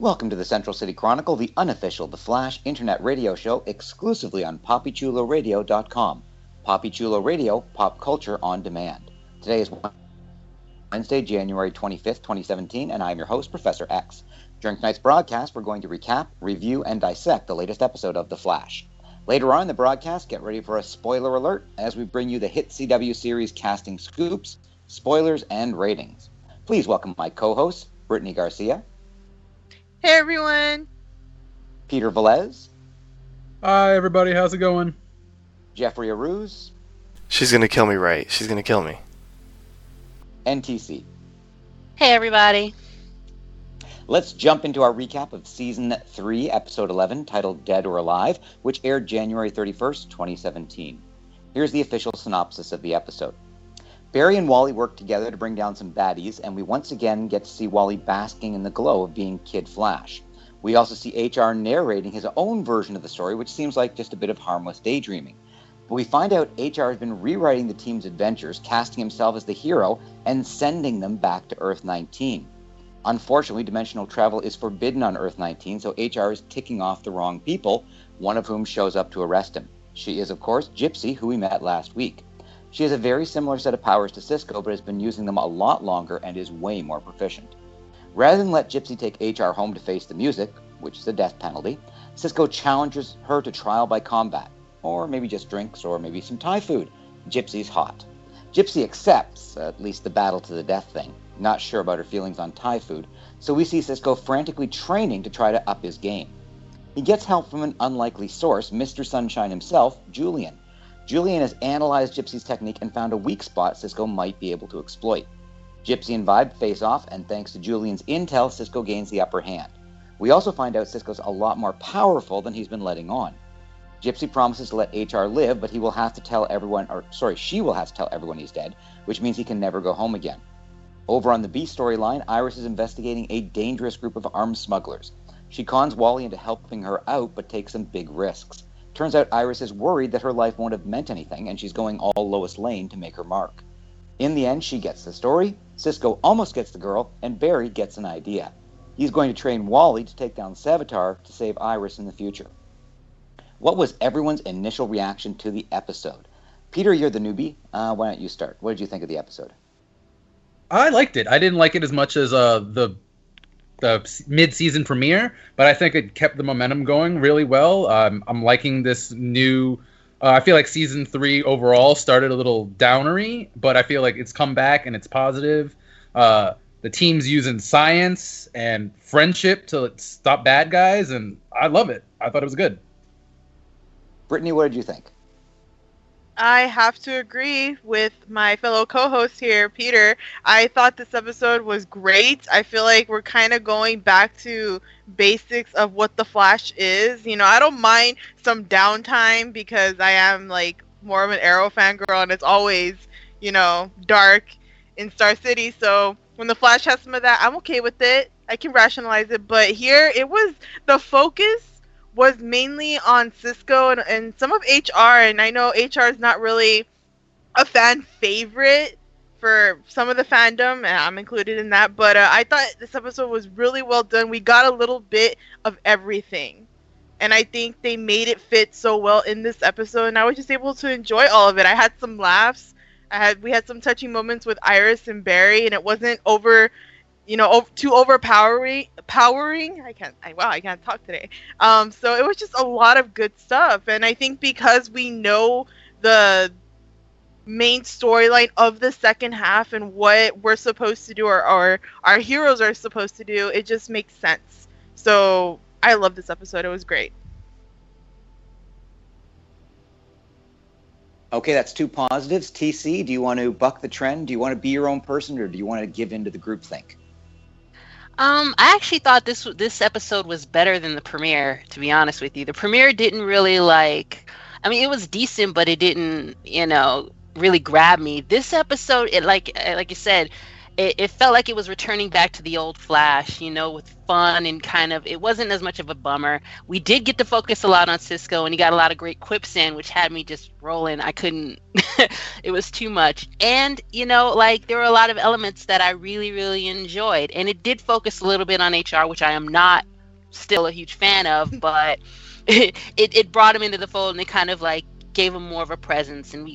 Welcome to the Central City Chronicle, the unofficial The Flash internet radio show exclusively on PapiChuloRadio.com. Papi Chulo Radio, pop culture on demand. Today is Wednesday, January 25th, 2017, and I'm your host, Professor X. During tonight's broadcast, we're going to recap, review, and dissect the latest episode of The Flash. Later on in the broadcast, get ready for a spoiler alert as we bring you the hit CW series casting scoops, spoilers, and ratings. Please welcome my co-hosts, Brittani Garcia. Hey, everyone. Peter Velez. Hi, everybody. How's it going? Jeffrey Arauz. She's going to kill me, right? She's going to kill me. NTC. Hey, everybody. Let's jump into our recap of Season 3, Episode 11, titled Dead or Alive, which aired January 31st, 2017. Here's the official synopsis of the episode. Barry and Wally work together to bring down some baddies, and we once again get to see Wally basking in the glow of being Kid Flash. We also see H.R. narrating his own version of the story, which seems like just a bit of harmless daydreaming. But we find out H.R. has been rewriting the team's adventures, casting himself as the hero, and sending them back to Earth-19. Unfortunately, dimensional travel is forbidden on Earth-19, so H.R. is ticking off the wrong people, one of whom shows up to arrest him. She is, of course, Gypsy, who we met last week. She has a very similar set of powers to Cisco, but has been using them a lot longer and is way more proficient. Rather than let Gypsy take H.R. home to face the music, which is a death penalty, Cisco challenges her to trial by combat, or maybe just drinks, or maybe some Thai food. Gypsy's hot. Gypsy accepts, at least the battle to the death thing, not sure about her feelings on Thai food, so we see Cisco frantically training to try to up his game. He gets help from an unlikely source, Mr. Sunshine himself, Julian. Julian has analyzed Gypsy's technique and found a weak spot Cisco might be able to exploit. Gypsy and Vibe face off, and thanks to Julian's intel, Cisco gains the upper hand. We also find out Cisco's a lot more powerful than he's been letting on. Gypsy promises to let H.R. live, but she will have to tell everyone he's dead, which means he can never go home again. Over on the B storyline, Iris is investigating a dangerous group of armed smugglers. She cons Wally into helping her out, but takes some big risks. Turns out Iris is worried that her life won't have meant anything, and she's going all Lois Lane to make her mark. In the end, she gets the story, Cisco almost gets the girl, and Barry gets an idea. He's going to train Wally to take down Savitar to save Iris in the future. What was everyone's initial reaction to the episode? Peter, you're the newbie. Why don't you start? What did you think of the episode? I liked it. I didn't like it as much as the mid-season premiere, but I think it kept the momentum going really well. I'm liking this new... I feel like Season 3 overall started a little downery, but I feel like it's come back and it's positive. The team's using science and friendship to stop bad guys, and I love it. I thought it was good. Brittani, what did you think? I have to agree with my fellow co-host here, Peter. I thought this episode was great. I feel like we're kind of going back to basics of what The Flash is. You know, I don't mind some downtime because I am like more of an Arrow fangirl, and it's always, you know, dark in Star City. So when The Flash has some of that, I'm okay with it. I can rationalize it. But here, it was the focus was mainly on Cisco and some of H.R., and I know H.R. is not really a fan favorite for some of the fandom, and I'm included in that, but I thought this episode was really well done. We got a little bit of everything, and I think they made it fit so well in this episode, and I was just able to enjoy all of it. I had some laughs. We had some touching moments with Iris and Barry, and it wasn't overpowering. I can't talk today. So it was just a lot of good stuff, and I think because we know the main storyline of the second half and what we're supposed to do, or our heroes are supposed to do. It just makes sense. So I love this episode. It was great. Okay, that's two positives. TC, do you want to buck the trend? Do you want to be your own person, or do you want to give into the groupthink? I actually thought this episode was better than the premiere, to be honest with you. The premiere didn't really, like... I mean, it was decent, but it didn't, you know, really grab me. This episode, it like you said, it felt like it was returning back to the old Flash, you know, with fun and kind of... It wasn't as much of a bummer. We did get to focus a lot on Cisco, and he got a lot of great quips in, which had me just rolling. I couldn't... It was too much. And, you know, like, there were a lot of elements that I really, really enjoyed. And it did focus a little bit on H.R., which I am not still a huge fan of, but it brought him into the fold, and it kind of, like, gave him more of a presence. And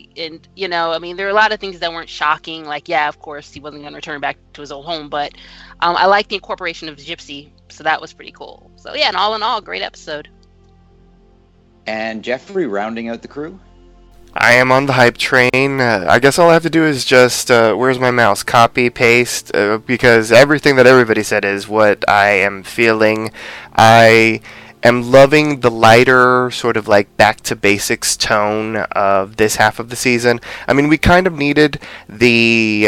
you know, I mean, there are a lot of things that weren't shocking. Like, yeah, of course, he wasn't going to return back to his old home, but I liked the incorporation of Gypsy, so that was pretty cool. So, yeah, and all in all, great episode. And Jeffrey, rounding out the crew? I am on the hype train. I guess all I have to do is just, where's my mouse? Copy, paste, because everything that everybody said is what I am feeling. I'm loving the lighter, sort of like back-to-basics tone of this half of the season. I mean, we kind of needed the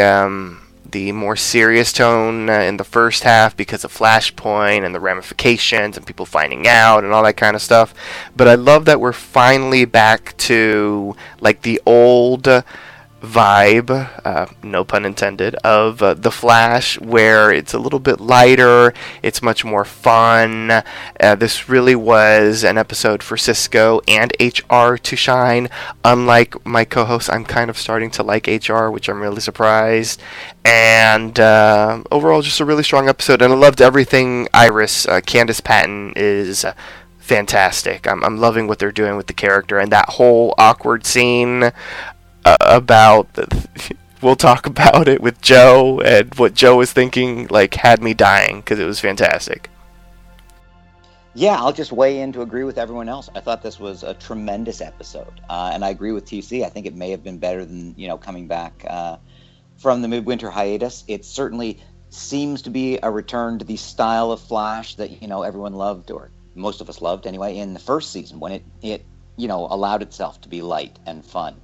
more serious tone in the first half because of Flashpoint and the ramifications and people finding out and all that kind of stuff. But I love that we're finally back to, like, the old vibe, no pun intended, of The Flash, where it's a little bit lighter, it's much more fun. This really was an episode for Cisco and HR to shine. Unlike my co-host, I'm kind of starting to like HR, which I'm really surprised. And overall, just a really strong episode, and I loved everything Iris, Candace Patton is... fantastic. I'm loving what they're doing with the character, and that whole awkward scene about we'll talk about it with Joe and what Joe was thinking, like, had me dying because it was fantastic. Yeah, I'll just weigh in to agree with everyone else. I thought this was a tremendous episode, and I agree with TC. I think it may have been better than, you know, coming back from the midwinter hiatus. It certainly seems to be a return to the style of Flash that, you know, everyone loved, or most of us loved anyway, in the first season when it you know, allowed itself to be light and fun.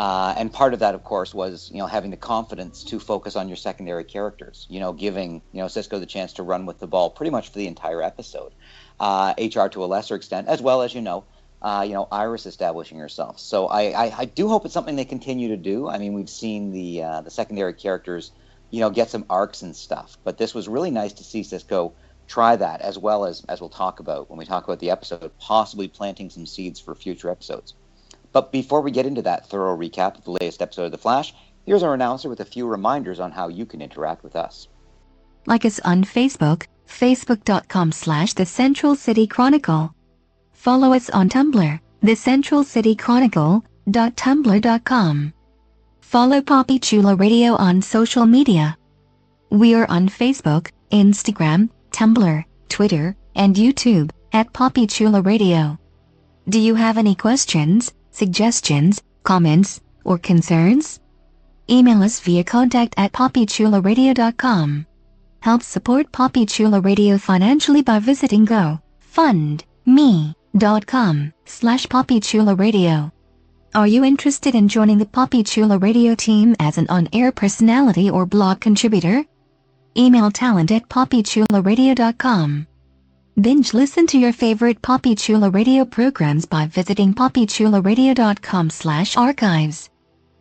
And part of that, of course, was, you know, having the confidence to focus on your secondary characters, you know, giving, you know, Cisco the chance to run with the ball pretty much for the entire episode. HR to a lesser extent, as well as, you know, Iris establishing herself. So I do hope it's something they continue to do. I mean, we've seen the secondary characters, you know, get some arcs and stuff, but this was really nice to see Cisco try that, as well as we'll talk about when we talk about the episode, possibly planting some seeds for future episodes. But before we get into that thorough recap of the latest episode of The Flash, here's our announcer with a few reminders on how you can interact with us. Like us on Facebook, facebook.com/The Central City Chronicle. Follow us on Tumblr, thecentralcitychronicle.tumblr.com. Follow Papi Chulo Radio on social media. We are on Facebook, Instagram, Tumblr, Twitter, and YouTube, at Papi Chulo Radio. Do you have any questions, suggestions, comments, or concerns? Email us via contact@papichuloradio.com. Help support Papi Chulo Radio financially by visiting gofundme.com/Papi Chulo Radio. Are you interested in joining the Papi Chulo Radio team as an on-air personality or blog contributor? Email talent@papichuloradio.com. Binge listen to your favorite Papi Chulo Radio programs by visiting papichuloradio.com/archives.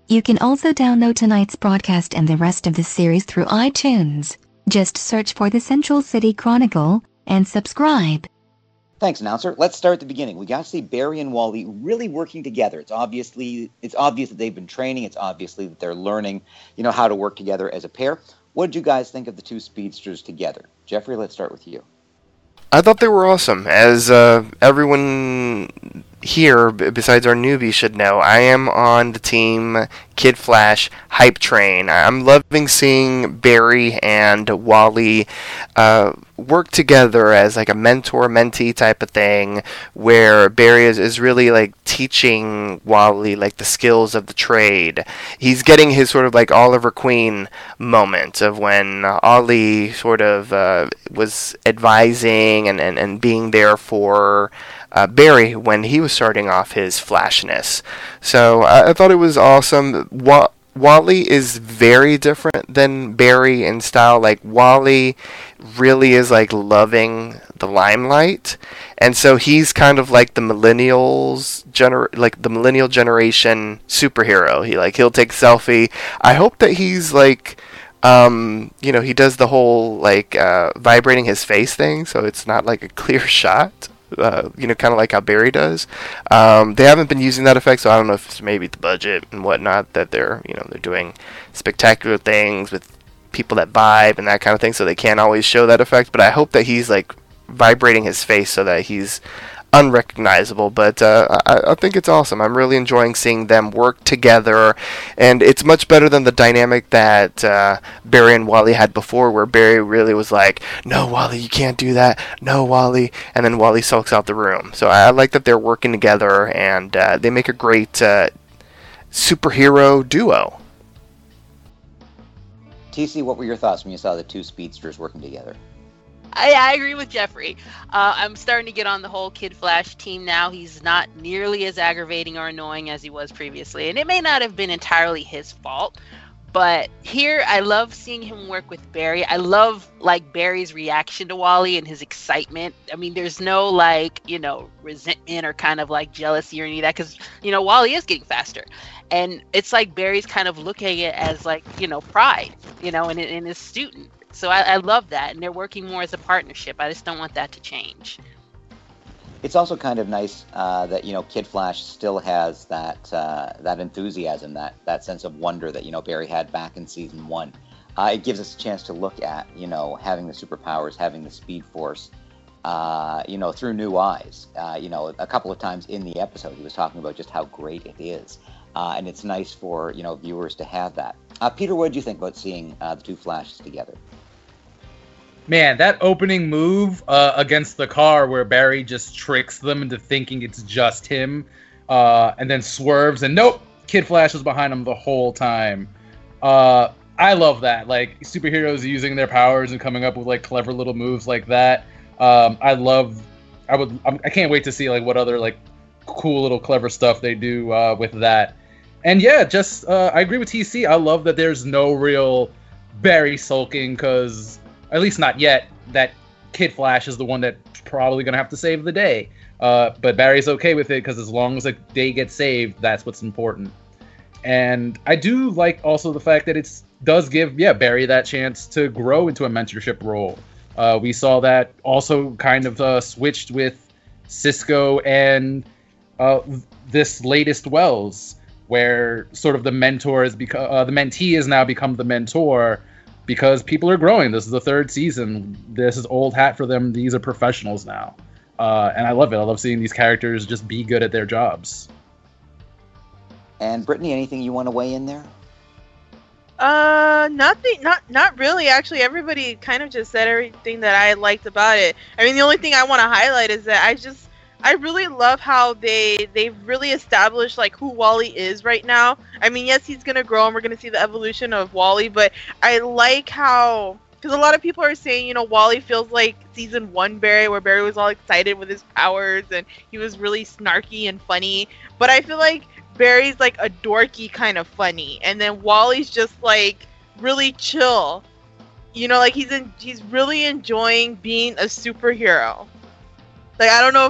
You can also download tonight's broadcast and the rest of the series through iTunes. Just search for The Central City Chronicle and subscribe. Thanks, announcer. Let's start at the beginning. We got to see Barry and Wally really working together. It's obvious that they've been training. It's obviously that they're learning, you know, how to work together as a pair. What did you guys think of the two speedsters together? Jeffrey, let's start with you. I thought they were awesome. As everyone here, besides our newbie, should know, I am on the team Kid Flash hype train. I'm loving seeing Barry and Wally work together as like a mentor-mentee type of thing, where Barry is really like teaching Wally like the skills of the trade. He's getting his sort of like Oliver Queen moment of when Ollie sort of was advising and being there for Barry when he was starting off his flashness. So I thought it was awesome. Wally is very different than Barry in style. Like, Wally really is like loving the limelight, and so he's kind of like the millennial generation superhero. He'll take selfie. I hope that he's like, he does the whole like vibrating his face thing, so it's not like a clear shot. Kind of like how Barry does. They haven't been using that effect, so I don't know if it's maybe the budget and whatnot, that they're doing spectacular things with people that vibe and that kind of thing, so they can't always show that effect. But I hope that he's like vibrating his face so that he's unrecognizable. But I think it's awesome. I'm really enjoying seeing them work together, and it's much better than the dynamic that Barry and Wally had before, where Barry really was like, "No, Wally, you can't do that. No, Wally," and then Wally sulks out the room. So I like that they're working together, and they make a great superhero duo. TC, what were your thoughts when you saw the two speedsters working together? I agree with Jeffrey. I'm starting to get on the whole Kid Flash team now. He's not nearly as aggravating or annoying as he was previously. And it may not have been entirely his fault, but here I love seeing him work with Barry. I love like Barry's reaction to Wally and his excitement. I mean, there's no like, resentment or kind of like jealousy or any of that, because, Wally is getting faster. And it's like Barry's kind of looking at it as like, pride, in his student. So I love that, and they're working more as a partnership. I just don't want that to change. It's also kind of nice that Kid Flash still has that that enthusiasm, that sense of wonder that Barry had back in season one. It gives us a chance to look at having the superpowers, having the Speed Force, through new eyes. A couple of times in the episode, he was talking about just how great it is, and it's nice for viewers to have that. Peter, what did you think about seeing the two Flashes together? Man, that opening move against the car where Barry just tricks them into thinking it's just him, and then swerves, and nope, Kid Flash was behind him the whole time. I love that. Like, superheroes using their powers and coming up with like clever little moves like that. I can't wait to see like what other like cool little clever stuff they do with that. And yeah, just I agree with TC. I love that there's no real Barry sulking, because, at least not yet, that Kid Flash is the one that's probably going to have to save the day. But Barry's okay with it, because as long as a day gets saved, that's what's important. And I do like also the fact that it does give Barry that chance to grow into a mentorship role. We saw that also kind of switched with Cisco and this latest Wells, where sort of the mentor is the mentee has now become the mentor, because people are growing. This is the third season. This is old hat for them. These are professionals now. And I love it. I love seeing these characters just be good at their jobs. And Brittani, anything you want to weigh in there? Nothing. Not really, actually. Everybody kind of just said everything that I liked about it. I mean, the only thing I want to highlight is that I really love how they've really established like who Wally is right now. I mean, yes, he's gonna grow and we're gonna see the evolution of Wally, but I like how, because a lot of people are saying, Wally feels like season one Barry, where Barry was all excited with his powers and he was really snarky and funny. But I feel like Barry's like a dorky kind of funny, and then Wally's just like really chill. Like he's really enjoying being a superhero. Like, I don't know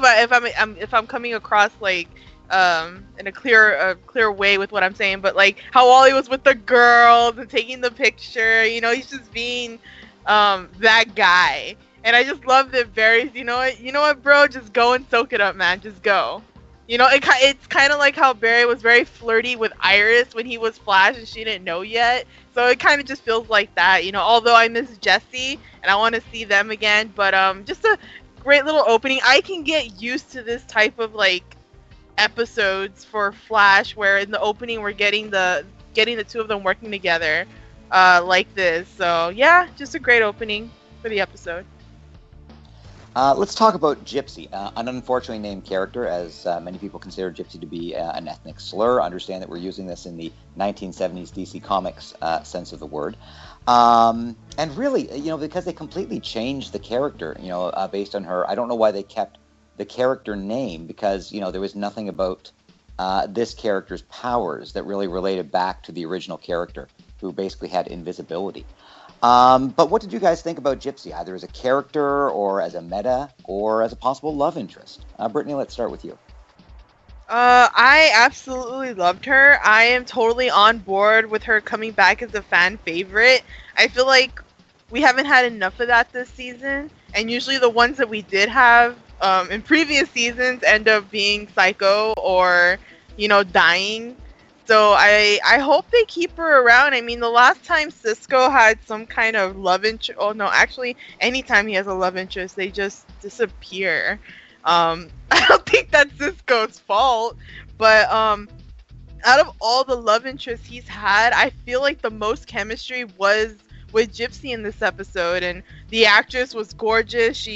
if I'm coming across like in a clear way with what I'm saying, but like how Wally was with the girls and taking the picture, he's just being that guy. And I just love that Barry's, you know what, bro, just go and soak it up, man, just go. It's kind of like how Barry was very flirty with Iris when he was Flash and she didn't know yet. So it kind of just feels like that, Although I miss Jesse and I want to see them again, but just a great little opening. I can get used to this type of like episodes for Flash, where in the opening we're getting the two of them working together like this. So yeah, just a great opening for the episode. Let's talk about Gypsy, an unfortunately named character, as many people consider Gypsy to be an ethnic slur. Understand that we're using this in the 1970s DC Comics sense of the word. And really, you know, because they completely changed the character, you know, based on her. I don't know why they kept the character name, because, you know, there was nothing about this character's powers that really related back to the original character, who basically had invisibility. But what did you guys think about Gypsy, either as a character or as a meta or as a possible love interest? Brittani, let's start with you. I absolutely loved her. I am totally on board with her coming back as a fan favorite. I feel like we haven't had enough of that this season, and usually the ones that we did have in previous seasons end up being psycho or, you know, dying. So I hope they keep her around. I mean, the last time Cisco had some kind of love interest, oh no, actually, anytime he has a love interest, they just disappear. I don't think that's Cisco's fault, but out of all the love interests he's had, I feel like the most chemistry was with Gypsy in this episode, and the actress was gorgeous.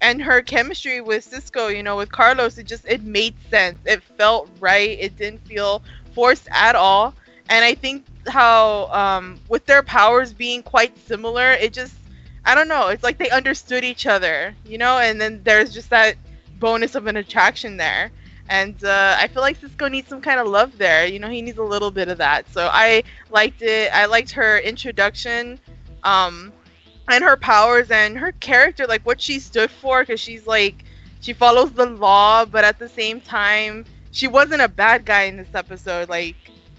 And her chemistry with Cisco, you know, with Carlos, it made sense. It felt right. It didn't feel forced at all. And I think how with their powers being quite similar, I don't know, it's like they understood each other, you know, and then there's just that bonus of an attraction there. And I feel like Cisco needs some kind of love there, you know, he needs a little bit of that. So I liked it. I liked her introduction and her powers and her character, like what she stood for, because she's like, she follows the law, but at the same time she wasn't a bad guy in this episode. Like,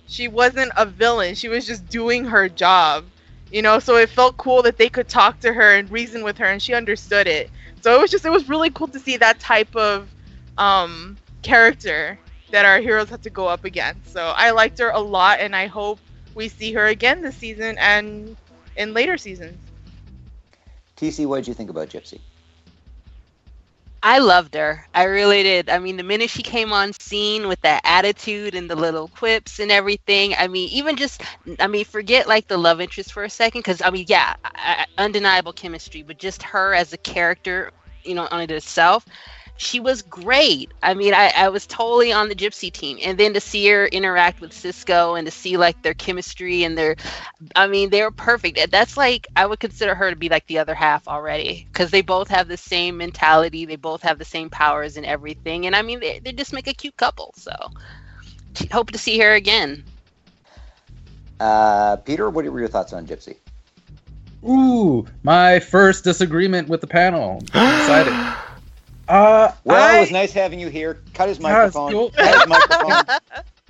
she wasn't a villain. She was just doing her job, you know? So it felt cool that they could talk to her and reason with her, and she understood it. So it was really cool to see that type of character that our heroes had to go up against. So I liked her a lot, and I hope we see her again this season and in later seasons. TC, what did you think about Gypsy? I loved her. I really did. I mean, the minute she came on scene with that attitude and the little quips and everything, I mean, even just, I mean, forget like the love interest for a second, because I mean, yeah, undeniable chemistry, but just her as a character, you know, on it itself, she was great. I mean, I was totally on the Gypsy team. And then to see her interact with Cisco and to see like their chemistry and they were perfect. That's like, I would consider her to be like the other half already, because they both have the same mentality. They both have the same powers and everything. And I mean, they just make a cute couple. So hope to see her again. Peter, what were your thoughts on Gypsy? Ooh, my first disagreement with the panel. I'm excited. It was nice having you here. Cut his microphone. Cool. Cut his microphone.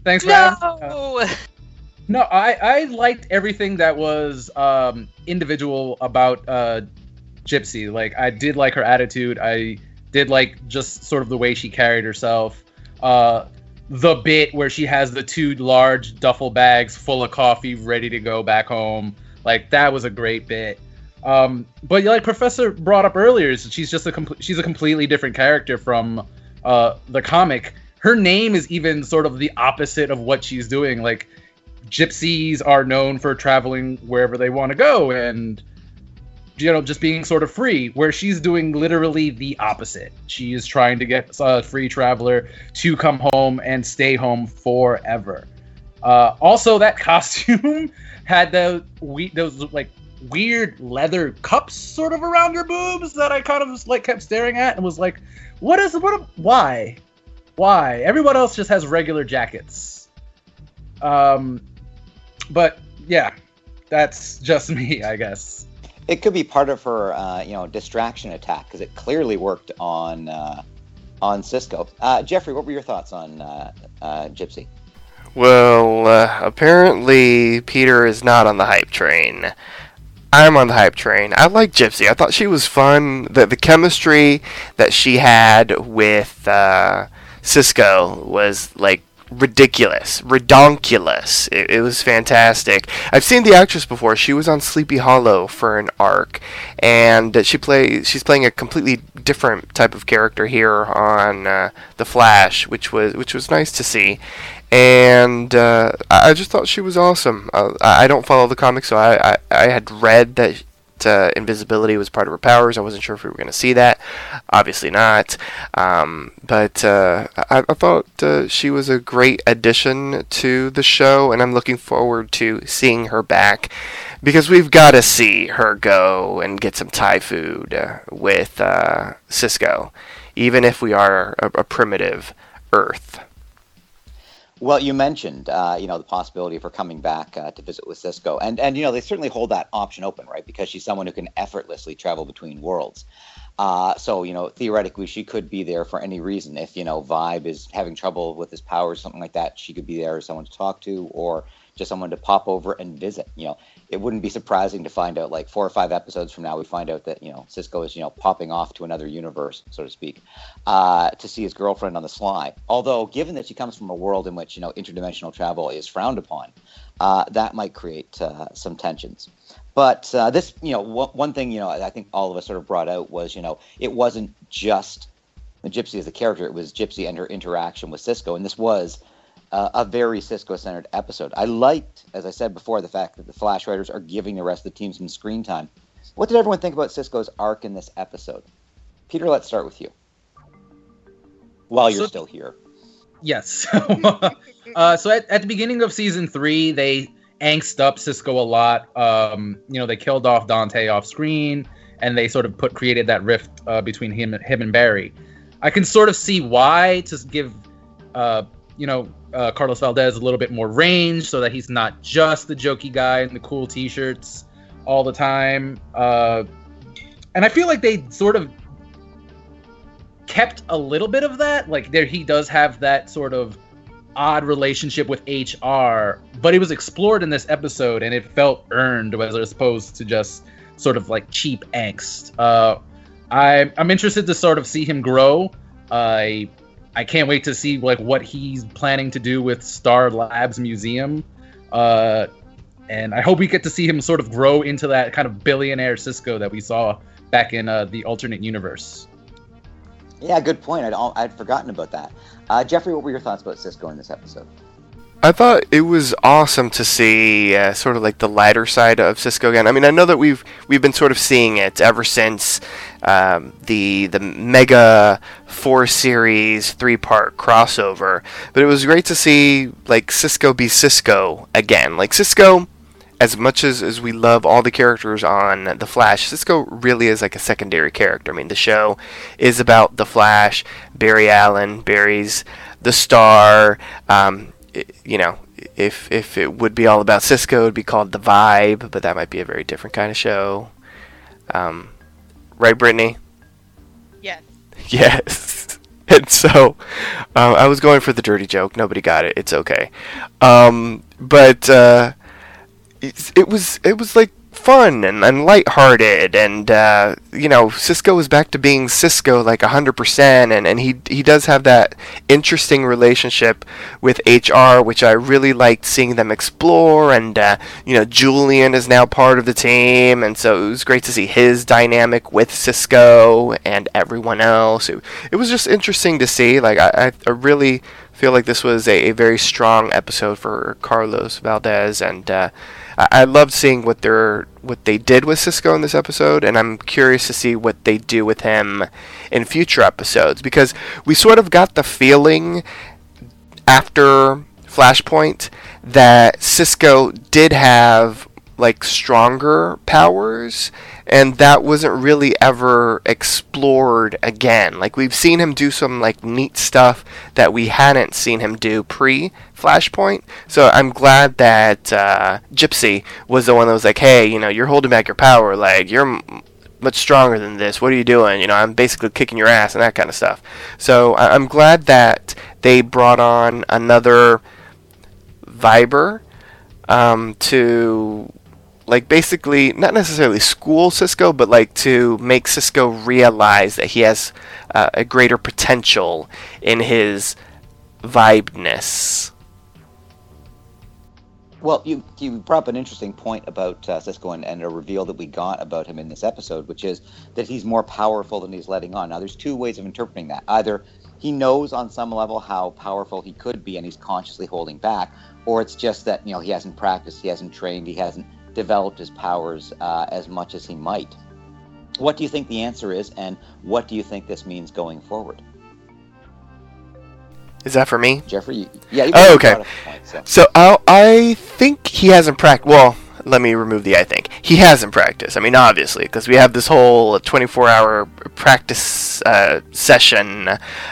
Thanks, man. No, I liked everything that was individual about Gypsy. Like, I did like her attitude. I did like just sort of the way she carried herself. The bit where she has the two large duffel bags full of coffee ready to go back home. Like, that was a great bit. But like Professor brought up earlier, she's just she's a completely different character from the comic. Her name is even sort of the opposite of what she's doing. Like, gypsies are known for traveling wherever they want to go and, you know, just being sort of free, where she's doing literally the opposite. She is trying to get a free traveler to come home and stay home forever. Also, that costume had those like weird leather cups sort of around her boobs that I kind of like kept staring at and was like, why? Everyone else just has regular jackets. But yeah, that's just me, I guess. It could be part of her, you know, distraction attack, because it clearly worked on Cisco. Jeffrey, what were your thoughts on Gypsy? Well, apparently Peter is not on the hype train. I'm on the hype train. I like Gypsy. I thought she was fun. The chemistry that she had with Cisco was like ridiculous, redonkulous. It was fantastic. I've seen the actress before. She was on Sleepy Hollow for an arc, and she's playing a completely different type of character here on The Flash, which was nice to see. And I just thought she was awesome. I don't follow the comics, so I had read that invisibility was part of her powers. I wasn't sure if we were going to see that. Obviously not. But I thought she was a great addition to the show, and I'm looking forward to seeing her back, because we've got to see her go and get some Thai food with Cisco, even if we are a primitive Earth. Well, you mentioned, the possibility of her coming back to visit with Cisco. And, you know, they certainly hold that option open, right, because she's someone who can effortlessly travel between worlds. So, theoretically, she could be there for any reason. If, Vibe is having trouble with his powers, something like that, she could be there as someone to talk to or just someone to pop over and visit. It wouldn't be surprising to find out, like, 4 or 5 episodes from now, we find out that, Cisco is, popping off to another universe, so to speak, to see his girlfriend on the sly. Although, given that she comes from a world in which, interdimensional travel is frowned upon, that might create some tensions. But this, one thing, I think all of us sort of brought out was, it wasn't just Gypsy as a character. It was Gypsy and her interaction with Cisco, and this was a very Cisco-centered episode. I liked, as I said before, the fact that the Flash writers are giving the rest of the team some screen time. What did everyone think about Cisco's arc in this episode? Peter, let's start with you. While you're still here. Yes. So at the beginning of season 3, they angst up Cisco a lot. They killed off Dante off screen, and they sort of created that rift between him and Barry. I can sort of see why, to give Carlos Valdes a little bit more range, so that he's not just the jokey guy in the cool t-shirts all the time. And I feel like they sort of kept a little bit of that. Like, there he does have that sort of odd relationship with H.R., but it was explored in this episode, and it felt earned as opposed to just sort of like cheap angst. I'm interested to sort of see him grow. I can't wait to see what he's planning to do with S.T.A.R. Labs Museum. And I hope we get to see him sort of grow into that kind of billionaire Cisco that we saw back in the alternate universe. Yeah, good point. I'd forgotten about that. Jeffrey, what were your thoughts about Cisco in this episode? I thought it was awesome to see sort of like the lighter side of Cisco again. I mean, I know that we've been sort of seeing it ever since the Mega 4 series 3-part crossover, but it was great to see Cisco be Cisco again. Cisco, as much as we love all the characters on The Flash, Cisco really is a secondary character. I mean, the show is about The Flash, Barry Allen, Barry's the Star. If it would be all about Cisco, it would be called The Vibe, but that might be a very different kind of show. Right, Brittany? Yes. Yes. And so, I was going for the dirty joke. Nobody got it. It's okay. But it was fun and lighthearted, and Cisco is back to being Cisco 100%, and he does have that interesting relationship with HR, which I really liked seeing them explore, and Julian is now part of the team, and so it was great to see his dynamic with Cisco and everyone else. It was just interesting to see. I really feel like this was a very strong episode for Carlos Valdes, and I loved seeing what they did with Cisco in this episode, and I'm curious to see what they do with him in future episodes, because we sort of got the feeling after Flashpoint that Cisco did have stronger powers, and that wasn't really ever explored again. We've seen him do some neat stuff that we hadn't seen him do pre-Flashpoint, so I'm glad that Gypsy was the one that was hey, you're holding back your power, you're much stronger than this, what are you doing, I'm basically kicking your ass, and that kind of stuff. So I'm glad that they brought on another Viber to basically not necessarily school Cisco, but to make Cisco realize that he has a greater potential in his vibeness. Well, you brought up an interesting point about Cisco and a reveal that we got about him in this episode, which is that he's more powerful than he's letting on. Now, there's 2 ways of interpreting that. Either he knows on some level how powerful he could be and he's consciously holding back, or it's just that, he hasn't practiced, he hasn't trained, he hasn't developed his powers as much as he might. What do you think the answer is, and what do you think this means going forward? Is that for me? Jeffrey, yeah. Okay. Point, so I think he hasn't practiced. Well, let me remove the I think. He hasn't practiced. I mean, obviously, because we have this whole 24-hour practice session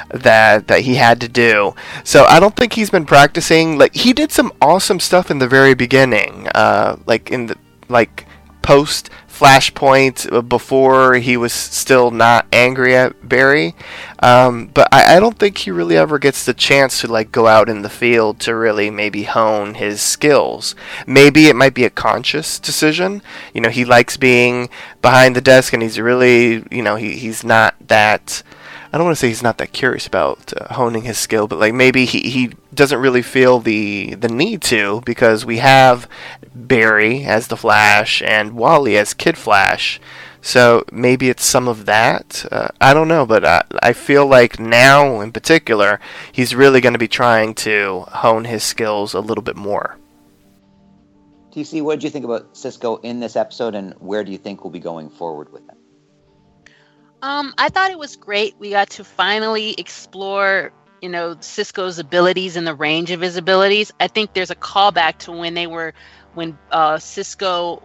that he had to do. So I don't think he's been practicing. Like, he did some awesome stuff in the very beginning, like post Flashpoint, before he was still not angry at Barry, but I don't think he really ever gets the chance to like go out in the field to really maybe hone his skills. Maybe it might be a conscious decision. You know, he likes being behind the desk, and he's really, you know, he's not that. I don't want to say he's not that curious about honing his skill, but like maybe he doesn't really feel the need to, because we have Barry as the Flash and Wally as Kid Flash. So maybe it's some of that. I don't know, but I feel like now in particular, he's really going to be trying to hone his skills a little bit more. TC, what did you think about Cisco in this episode, and where do you think we'll be going forward with him? I thought it was great. We got to finally explore, you know, Cisco's abilities and the range of his abilities. I think there's a callback to when Cisco,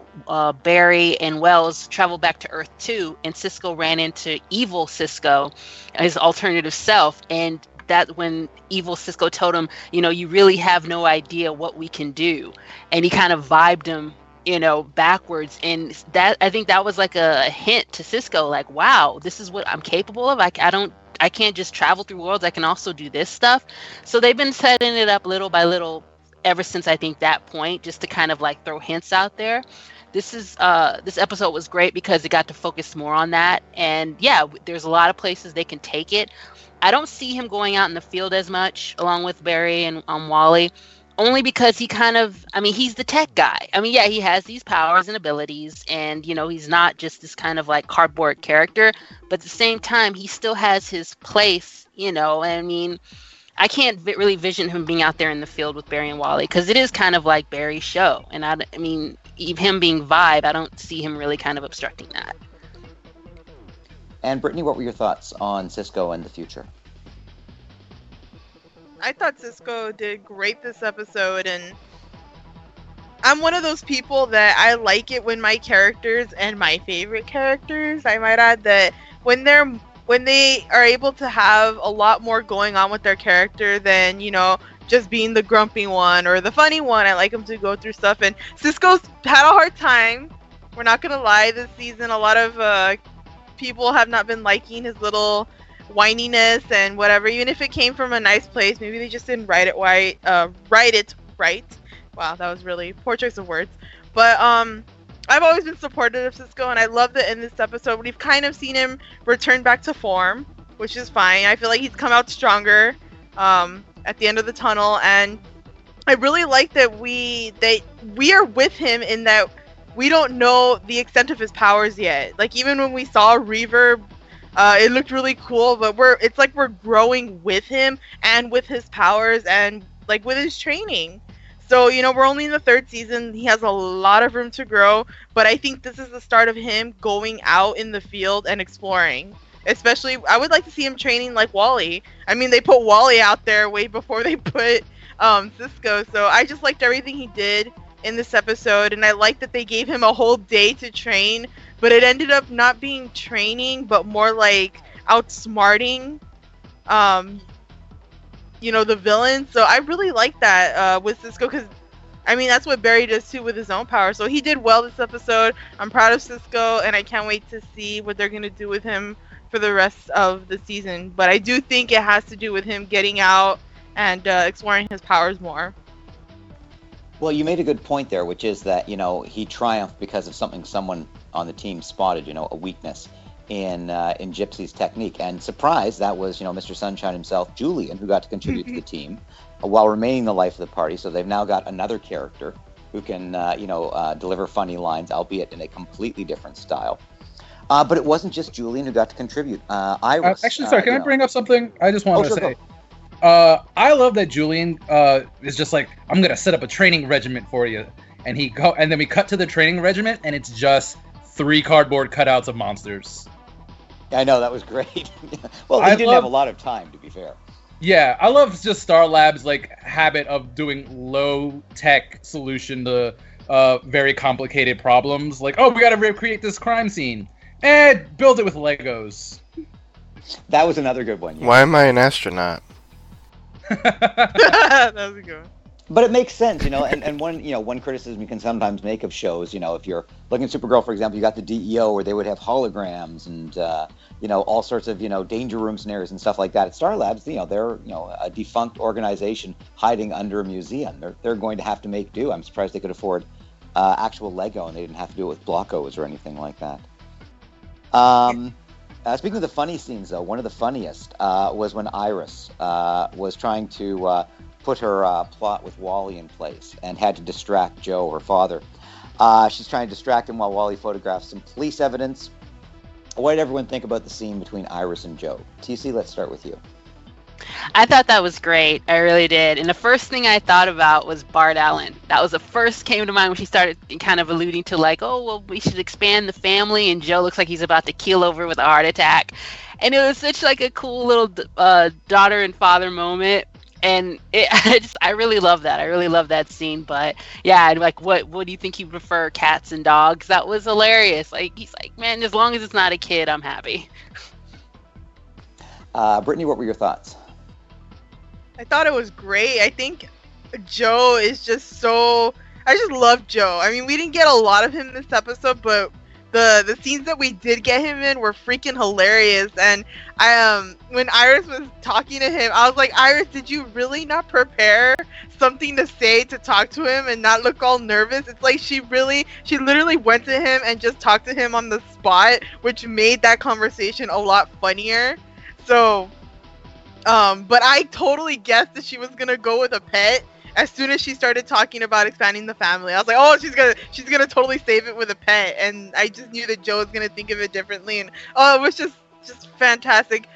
Barry, and Wells traveled back to Earth 2, and Cisco ran into evil Cisco, his alternative self, and that when evil Cisco told him, you know, you really have no idea what we can do, and he kind of vibed him, you know, backwards. And that, I think that was like a hint to Cisco, like, wow, this is what I'm capable of. I can't just travel through worlds. I can also do this stuff. So they've been setting it up little by little ever since, I think, that point, just to kind of like throw hints out there. This episode was great because it got to focus more on that. And yeah, there's a lot of places they can take it. I don't see him going out in the field as much along with Barry and Wally. Only because he kind of, I mean, he's the tech guy. I mean, yeah, he has these powers and abilities, and, you know, he's not just this kind of like cardboard character, but at the same time, he still has his place, you know. I mean, I can't really vision him being out there in the field with Barry and Wally, because it is kind of like Barry's show. And I mean, him being Vibe, I don't see him really kind of obstructing that. And Brittani, what were your thoughts on Cisco and the future? I thought Cisco did great this episode, and I'm one of those people that I like it when my characters, and my favorite characters, I might add, that when they are able to have a lot more going on with their character than, you know, just being the grumpy one or the funny one. I like them to go through stuff, and Cisco's had a hard time. We're not going to lie, this season a lot of people have not been liking his little whininess and whatever, even if it came from a nice place. Maybe they just didn't write it right. Wow, that was really poor choice of words. But I've always been supportive of Cisco, and I love that in this episode we've kind of seen him return back to form, which is fine. I feel like he's come out stronger at the end of the tunnel, and I really like that we are with him in that we don't know the extent of his powers yet. Like, even when we saw Reverb, it looked really cool, but it's like we're growing with him and with his powers and like with his training. So, you know, we're only in the third season. He has a lot of room to grow, but I think this is the start of him going out in the field and exploring. Especially, I would like to see him training like Wally. I mean, they put Wally out there way before they put Cisco. So I just liked everything he did in this episode, and I like that they gave him a whole day to train, but it ended up not being training, but more like outsmarting, you know, the villain. So I really like that with Cisco, because, I mean, that's what Barry does too with his own power. So he did well this episode. I'm proud of Cisco, and I can't wait to see what they're going to do with him for the rest of the season. But I do think it has to do with him getting out and exploring his powers more. Well, you made a good point there, which is that, you know, he triumphed because of something someone on the team spotted, you know, a weakness in Gypsy's technique. And surprise, that was, you know, Mr. Sunshine himself, Julian, who got to contribute to the team while remaining the life of the party. So they've now got another character who can, deliver funny lines, albeit in a completely different style. But it wasn't just Julian who got to contribute. Iris. Can I bring up something? I just wanted to say. Go. I love that Julian is just like, I'm going to set up a training regiment for you. and he go, and then we cut to the training regiment, and it's just three cardboard cutouts of monsters. I know, that was great. Well, they didn't have a lot of time, to be fair. Yeah, I love just Star Labs' like habit of doing low tech solution to very complicated problems. Like, oh, we got to recreate this crime scene and build it with Legos. That was another good one. Yeah. Why am I an astronaut? That was a good one. But it makes sense, you know, and one, you know, one criticism you can sometimes make of shows, you know, if you're looking at Supergirl, for example, you got the DEO where they would have holograms and, you know, all sorts of, you know, danger room scenarios and stuff like that. At Star Labs, you know, they're, you know, a defunct organization hiding under a museum. They're going to have to make do. I'm surprised they could afford actual Lego and they didn't have to do it with Blockos or anything like that. Speaking of the funny scenes, though, one of the funniest was when Iris was trying to... put her plot with Wally in place and had to distract Joe, her father. She's trying to distract him while Wally photographs some police evidence. What did everyone think about the scene between Iris and Joe? TC, let's start with you. I thought that was great. I really did. And the first thing I thought about was Bart Allen. That was the first came to mind when she started kind of alluding to like, oh, well, we should expand the family. And Joe looks like he's about to keel over with a heart attack. And it was such like a cool little daughter and father moment. And I really love that. I really love that scene. But yeah, like, what do you think you prefer, cats and dogs? That was hilarious. Like, he's like, man, as long as it's not a kid, I'm happy. Brittani, what were your thoughts? I thought it was great. I think Joe is just so... I just love Joe. I mean, we didn't get a lot of him this episode, but the scenes that we did get him in were freaking hilarious. And when Iris was talking to him, I was like, Iris, did you really not prepare something to say to talk to him and not look all nervous? It's like she literally went to him and just talked to him on the spot, which made that conversation a lot funnier. So, but I totally guessed that she was going to go with a pet. As soon as she started talking about expanding the family, I was like, oh, she's gonna totally save it with a pet. And I just knew that Joe was gonna think of it differently. And oh, it was just fantastic.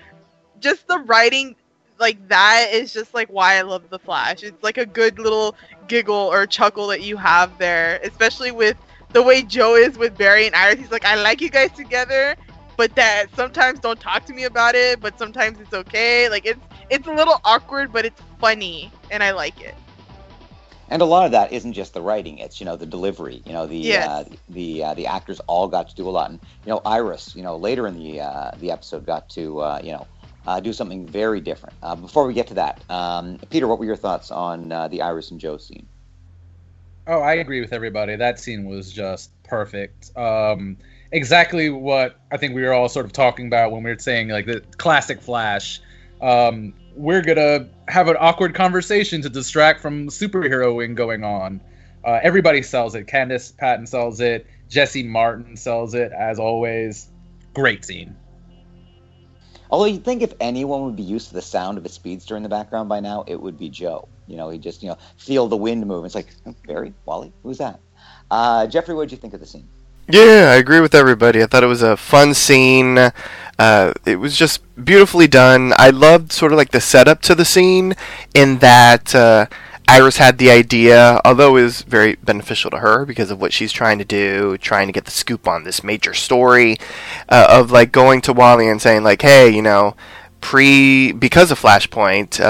Just the writing like that is just like why I love The Flash. It's like a good little giggle or chuckle that you have there, especially with the way Joe is with Barry and Iris. He's like, I like you guys together, but that sometimes don't talk to me about it, but sometimes it's okay. Like it's a little awkward, but it's funny and I like it. And a lot of that isn't just the writing; it's, you know, the delivery. You know, the actors all got to do a lot, and you know, Iris, you know, later in the episode got to do something very different. Before we get to that, Peter, what were your thoughts on the Iris and Joe scene? Oh, I agree with everybody. That scene was just perfect. Exactly what I think we were all sort of talking about when we were saying like the classic Flash. We're gonna have an awkward conversation to distract from superheroing going on. Everybody sells it. Candace Patton sells it. Jesse Martin sells it, as always. Great scene. Although you'd think if anyone would be used to the sound of a speedster in the background by now, it would be Joe. You know, he just, you know, feel the wind move. It's like, oh, Barry, Wally, who's that? Jeffrey, what did you think of the scene? Yeah, I agree with everybody. I thought it was a fun scene. It was just beautifully done. I loved sort of like the setup to the scene in that Iris had the idea, although it was very beneficial to her because of what she's trying to do, trying to get the scoop on this major story of like going to Wally and saying like, hey, you know, because of Flashpoint,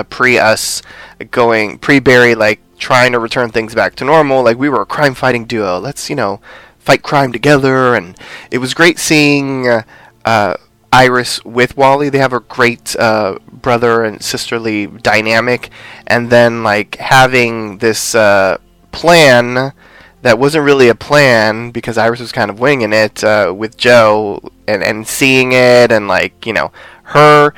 pre-Barry, like trying to return things back to normal, like we were a crime fighting duo. Let's, you know, fight crime together. And it was great seeing Iris with Wally. They have a great brother and sisterly dynamic, and then like having this plan that wasn't really a plan because Iris was kind of winging it with Joe, and seeing it, and like, you know, her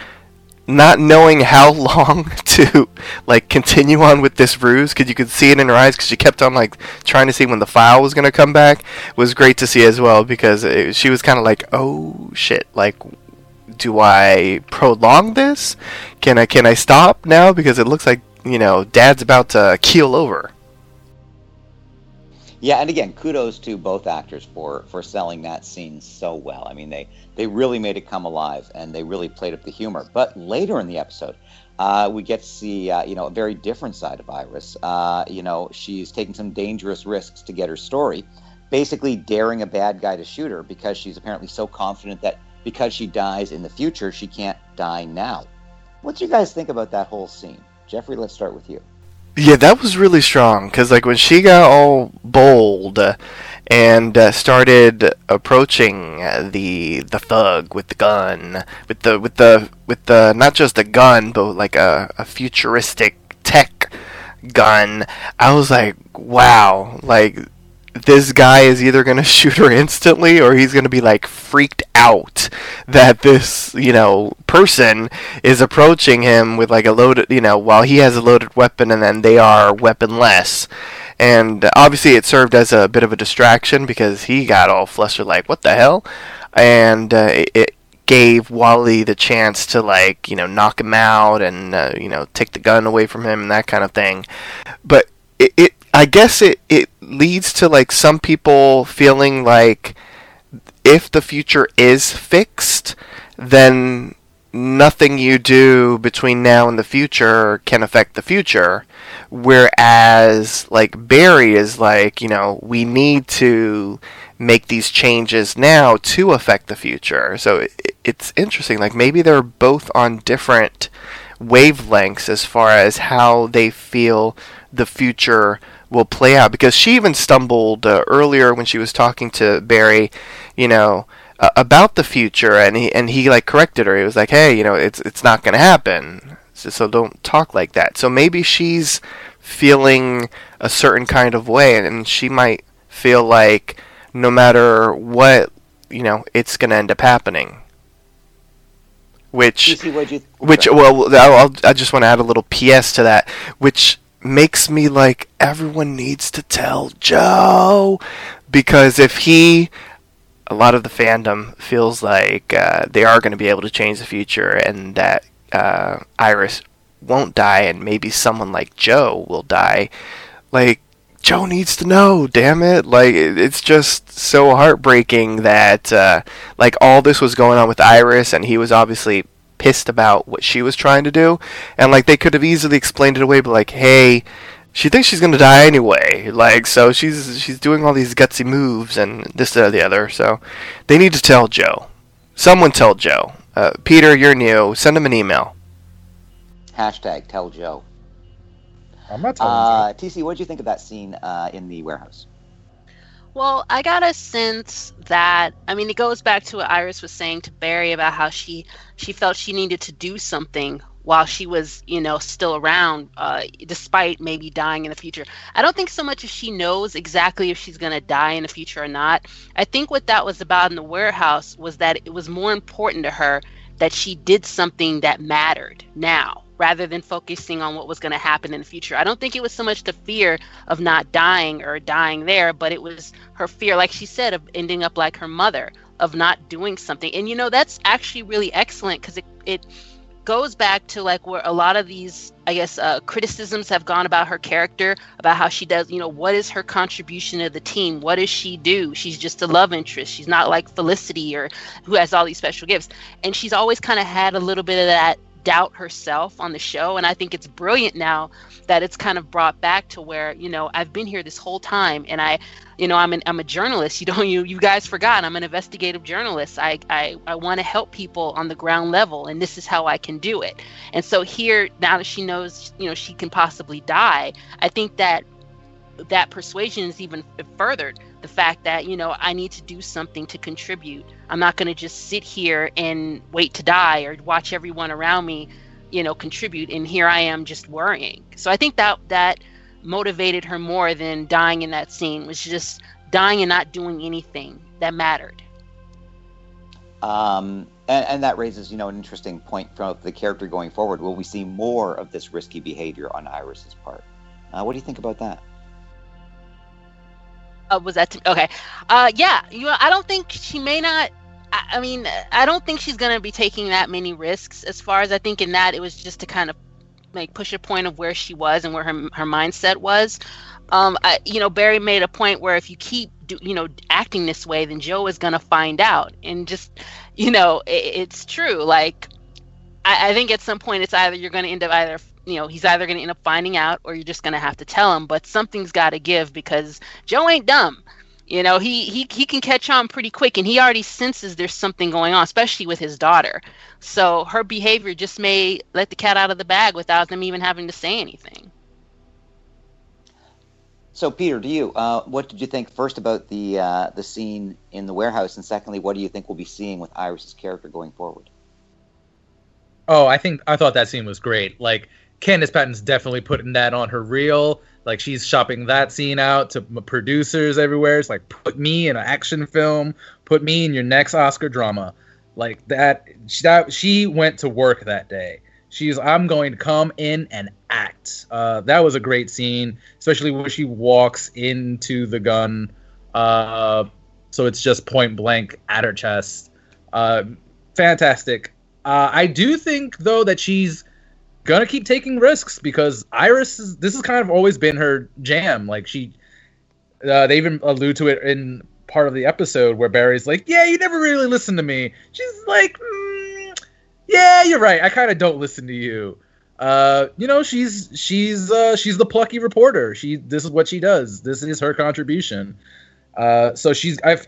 not knowing how long to like continue on with this ruse, because you could see it in her eyes because she kept on like trying to see when the file was going to come back, was great to see as well, because she was kind of like, oh shit, like, do I prolong this? Can I stop now, because it looks like, you know, Dad's about to keel over. Yeah, and again, kudos to both actors for selling that scene so well. I mean, they really made it come alive, and they really played up the humor. But later in the episode, we get to see, a very different side of Iris. She's taking some dangerous risks to get her story, basically daring a bad guy to shoot her because she's apparently so confident that because she dies in the future, she can't die now. What do you guys think about that whole scene? Jeffrey, let's start with you. Yeah, that was really strong, because like when she got all bold and started approaching the thug with the gun, with the not just a gun, but like a futuristic tech gun, I was like, wow, like this guy is either gonna shoot her instantly or he's gonna be like freaked out that this, person is approaching him with like a loaded, while he has a loaded weapon and then they are weaponless. And obviously it served as a bit of a distraction because he got all flustered like, what the hell? And it gave Wally the chance to like, knock him out and, take the gun away from him and that kind of thing. But it leads to like some people feeling like if the future is fixed, then nothing you do between now and the future can affect the future, whereas like Barry is like, we need to make these changes now to affect the future. So it's interesting, like maybe they're both on different wavelengths as far as how they feel the future will play out, because she even stumbled earlier when she was talking to Barry, about the future, and he like corrected her. He was like, hey, it's not going to happen, so don't talk like that. So maybe she's feeling a certain kind of way, and she might feel like no matter what, it's going to end up happening. I just want to add a little PS to that, which makes me like, everyone needs to tell Joe, because if he... a lot of the fandom feels like they are going to be able to change the future and that Iris won't die and maybe someone like Joe will die. Like, Joe needs to know, damn it. Like, it's just so heartbreaking that all this was going on with Iris and he was obviously pissed about what she was trying to do. And like, they could have easily explained it away, but like, hey... she thinks she's gonna die anyway, like, so she's doing all these gutsy moves and this, that, or the other. So they need to tell Joe. Someone tell Joe. Peter, you're new. Send him an email. #TellJoe. I'm not telling Joe. TC, what did you think of that scene in the warehouse? Well, I got a sense that it goes back to what Iris was saying to Barry about how she felt she needed to do something while she was, still around, despite maybe dying in the future. I don't think so much if she knows exactly if she's going to die in the future or not. I think what that was about in the warehouse was that it was more important to her that she did something that mattered now, rather than focusing on what was going to happen in the future. I don't think it was so much the fear of not dying or dying there, but it was her fear, like she said, of ending up like her mother, of not doing something. And, that's actually really excellent, because it goes back to like where a lot of these, I guess, criticisms have gone about her character, about how she does, what is her contribution to the team? What does she do? She's just a love interest. She's not like Felicity or who has all these special gifts. And she's always kind of had a little bit of that doubt herself on the show. And I think it's brilliant now that it's kind of brought back to where, I've been here this whole time, and I, I'm a journalist. You guys forgot I'm an investigative journalist. I want to help people on the ground level, and this is how I can do it. And so here, now that she knows, she can possibly die, I think that persuasion is even furthered. The fact that, I need to do something to contribute. I'm not going to just sit here and wait to die or watch everyone around me, contribute. And here I am just worrying. So I think that motivated her more than dying in that scene, was just dying and not doing anything that mattered. And that raises, an interesting point from the character going forward. Will we see more of this risky behavior on Iris's part? What do you think about that? Was that okay? Yeah. I don't think she may not. I don't think she's gonna be taking that many risks. As far as I think in that, it was just to kind of push a point of where she was and where her mindset was. Barry made a point where if you keep acting this way, then Joe is gonna find out. And just it's true. Like, I think at some point it's either you're going to end up either, you know, he's either going to end up finding out or you're just going to have to tell him. But something's got to give because Joe ain't dumb. You know, he can catch on pretty quick, and he already senses there's something going on, especially with his daughter. So her behavior just may let the cat out of the bag without them even having to say anything. So, Peter, to you, what did you think first about the scene in the warehouse, and secondly, what do you think we'll be seeing with Iris's character going forward? Oh, I thought that scene was great. Like, Candace Patton's definitely putting that on her reel. Like, she's shopping that scene out to producers everywhere. It's like, put me in an action film. Put me in your next Oscar drama. Like, that she went to work that day. She's, I'm going to come in and act. That was a great scene, especially when she walks into the gun. So it's just point blank at her chest. Fantastic. I do think, though, that she's gonna keep taking risks because Iris is, this has kind of always been her jam. Like, they even allude to it in part of the episode where Barry's like, yeah, you never really listen to me. She's like, yeah, you're right. I kind of don't listen to you. You know, she's the plucky reporter. This is what she does. This is her contribution. So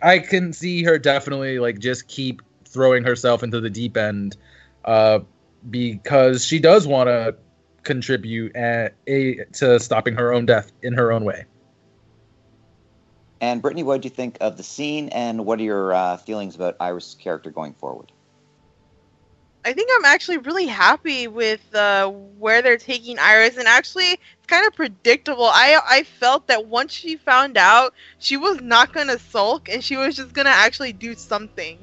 I can see her definitely, like, just keep throwing herself into the deep end, because she does want to contribute to stopping her own death in her own way. And Brittani, what do you think of the scene, and what are your feelings about Iris' character going forward? I think I'm actually really happy with where they're taking Iris, and actually it's kind of predictable. I felt that once she found out, she was not going to sulk, and she was just going to actually do something.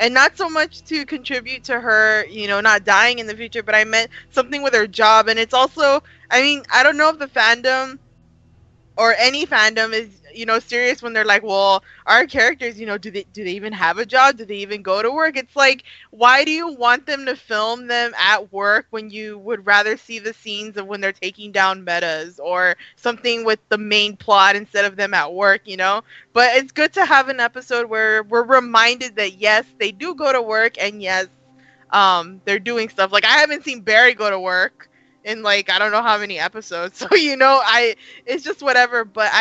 And not so much to contribute to her, you know, not dying in the future, but I meant something with her job. And it's also, I mean, I don't know if the fandom or any fandom is, you know, serious when they're like, well, our characters, you know, do they even have a job? Do they even go to work? It's like, why do you want them to film them at work when you would rather see the scenes of when they're taking down metas or something with the main plot instead of them at work, you know? But it's good to have an episode where we're reminded that, yes, they do go to work, and yes, they're doing stuff. Like, I haven't seen Barry go to work in, like, I don't know how many episodes. So, you know, it's just whatever, but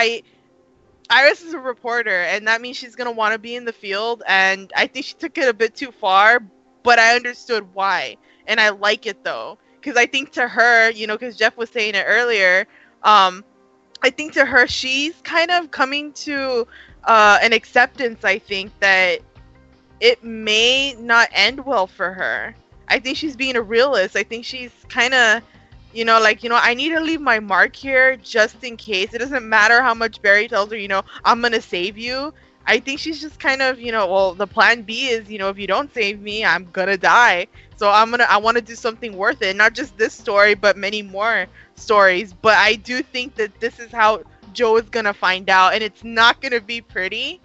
Iris is a reporter, and that means she's going to want to be in the field, and I think she took it a bit too far, but I understood why, and I like it, though, because I think to her, you know, because Jeff was saying it earlier, I think to her, she's kind of coming to an acceptance, I think, that it may not end well for her. I think she's being a realist. I think she's kind of, you know, like, you know, I need to leave my mark here just in case. It doesn't matter how much Barry tells her, you know, I'm going to save you. I think she's just kind of, you know, well, the plan B is, you know, if you don't save me, I'm going to die. So I want to do something worth it. Not just this story, but many more stories. But I do think that this is how Joe is going to find out. And it's not going to be pretty.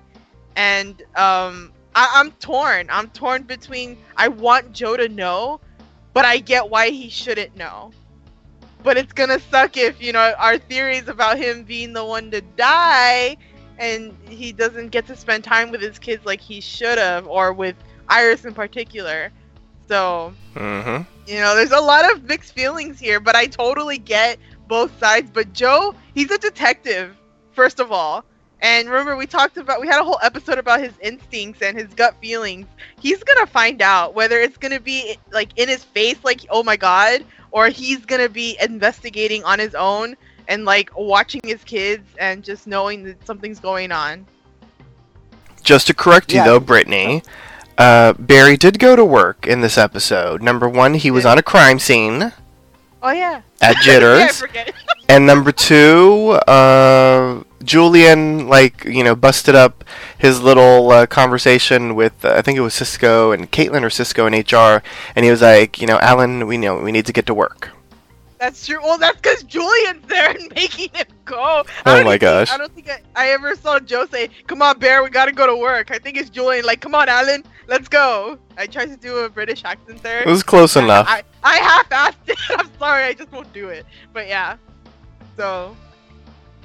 And I'm torn. I'm torn between I want Joe to know, but I get why he shouldn't know. But it's going to suck if, you know, our theories about him being the one to die and he doesn't get to spend time with his kids like he should have, or with Iris in particular. So, You know, there's a lot of mixed feelings here, but I totally get both sides. But Joe, he's a detective, first of all. And remember, we had a whole episode about his instincts and his gut feelings. He's going to find out whether it's going to be, like, in his face, like, oh my God, or he's going to be investigating on his own and, like, watching his kids and just knowing that something's going on. Just to correct you, though, Brittani, Barry did go to work in this episode. Number one, he was on a crime scene. Oh, yeah. At Jitters. Yeah, I forget it. And number two, Julian, like, you know, busted up his little conversation with, I think it was Cisco and Caitlin, or Cisco and H.R., and he was like, you know, Alan, we need to get to work. That's true. Well, that's because Julian's there and making him go. Oh, my gosh. I don't think I ever saw Joe say, come on, Bear, we got to go to work. I think it's Julian, like, come on, Alan, let's go. I tried to do a British accent there. It was close enough. I half-assed it. I'm sorry, I just won't do it. But, yeah.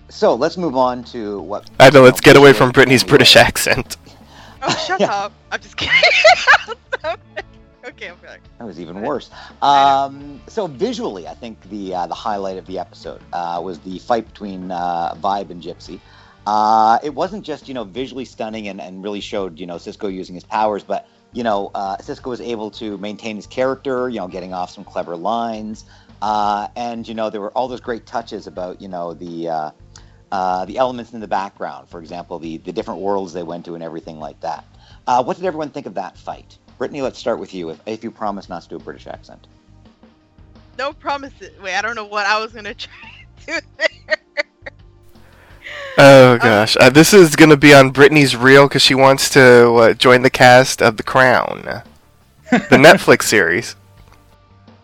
So let's move on to what... I know, let's get away from Brittani's British accent. Oh, shut up. I'm just kidding. Okay, I'm back. That was even worse. So visually, I think the highlight of the episode was the fight between Vibe and Gypsy. It wasn't just, visually stunning and really showed, Cisco using his powers, but, Cisco was able to maintain his character, getting off some clever lines. And, there were all those great touches about, the elements in the background, for example, the different worlds they went to and everything like that. What did everyone think of that fight? Brittani, let's start with you, if you promise not to do a British accent. No promises. Wait, I don't know what I was going to try to do there. Oh, gosh. This is going to be on Brittany's reel because she wants to join the cast of The Crown, the Netflix series.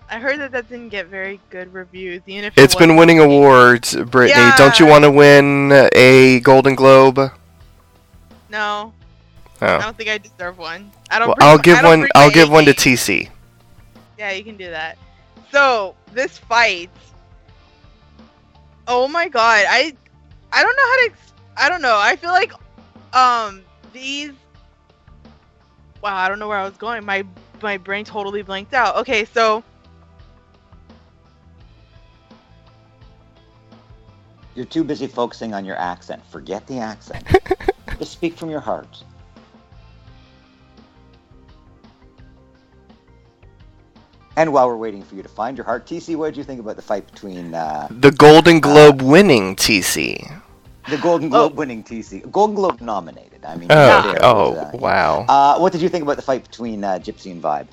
I heard that didn't get very good reviews. Even if it's been winning awards, Brittani. Yeah. Don't you want to win a Golden Globe? No. Oh. I don't think I deserve one. I'll give one to TC. Yeah, you can do that. So this fight. Oh my God, I don't know how to. I don't know. I feel like these. Wow, I don't know where I was going. My brain totally blanked out. Okay, so. You're too busy focusing on your accent. Forget the accent. Just speak from your heart. And while we're waiting for you to find your heart, TC, what did you think about the fight between... the Golden Globe winning TC. The Golden Globe winning TC. Golden Globe nominated. I mean, wow. What did you think about the fight between Gypsy and Vibe?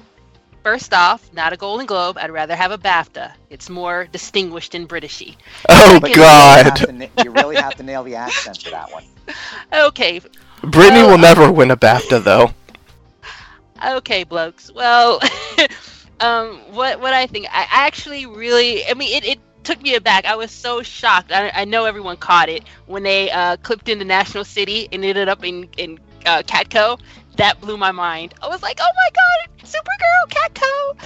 First off, not a Golden Globe. I'd rather have a BAFTA. It's more distinguished and Britishy. Oh, second, God. You really have to nail the accent for that one. Okay. Brittani will never win a BAFTA, though. Okay, blokes. Well... what I think, I actually really, it took me aback. I was so shocked. I know everyone caught it when they clipped into National City and ended up in CatCo. That blew my mind. I was like, oh my God, Supergirl, CatCo.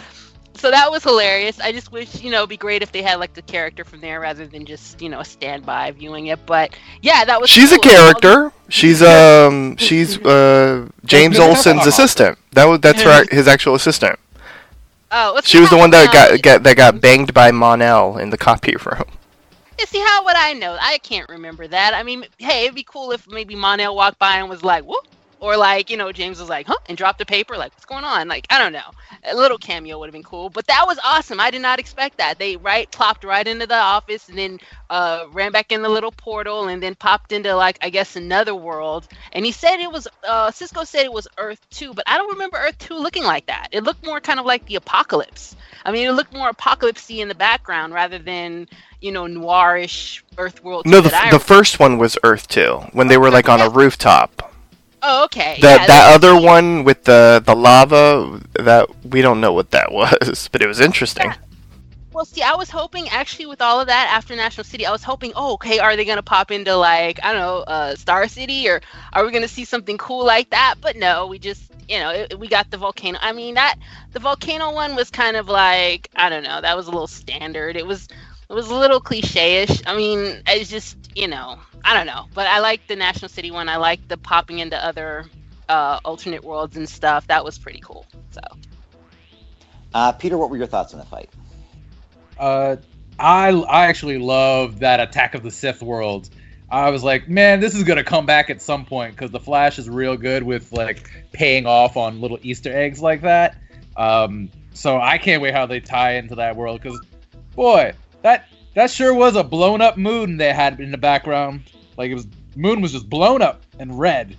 So that was hilarious. I just wish, it'd be great if they had like the character from there rather than just, a standby viewing it. But yeah, that was. She's cool. A character. She's James Olsen's assistant. That's her, his actual assistant. Oh, she was the one that got banged by Mon-El in the copy room. You see, how would I know? I can't remember that. Hey, it'd be cool if maybe Mon-El walked by and was like, whoop. Or like, James was like, huh? And dropped the paper. Like, what's going on? Like, I don't know. A little cameo would have been cool. But that was awesome. I did not expect that. They plopped right into the office and then ran back in the little portal and then popped into, like, I guess another world. And he said it was, Cisco said it was Earth 2. But I don't remember Earth 2 looking like that. It looked more kind of like the apocalypse. It looked more apocalypse-y in the background rather than, noirish Earth world. No, the first one was Earth 2 when they were, like, on a rooftop. Oh, okay. That other one with the lava, that we don't know what that was, but it was interesting. Yeah. Well, see, I was hoping, actually, with all of that after National City, I was hoping, are they going to pop into, like, I don't know, Star City, or are we going to see something cool like that? But no, we just, we got the volcano. The volcano one was kind of like, I don't know, that was a little standard. It was a little cliche-ish. It's just, I don't know. But I like the National City one. I like the popping into other alternate worlds and stuff. That was pretty cool. So, Peter, what were your thoughts on the fight? I actually love that Attack of the Sith world. I was like, man, this is going to come back at some point because The Flash is real good with, like, paying off on little Easter eggs like that. So I can't wait how they tie into that world because, boy... That sure was a blown up moon they had in the background. Like moon was just blown up and red.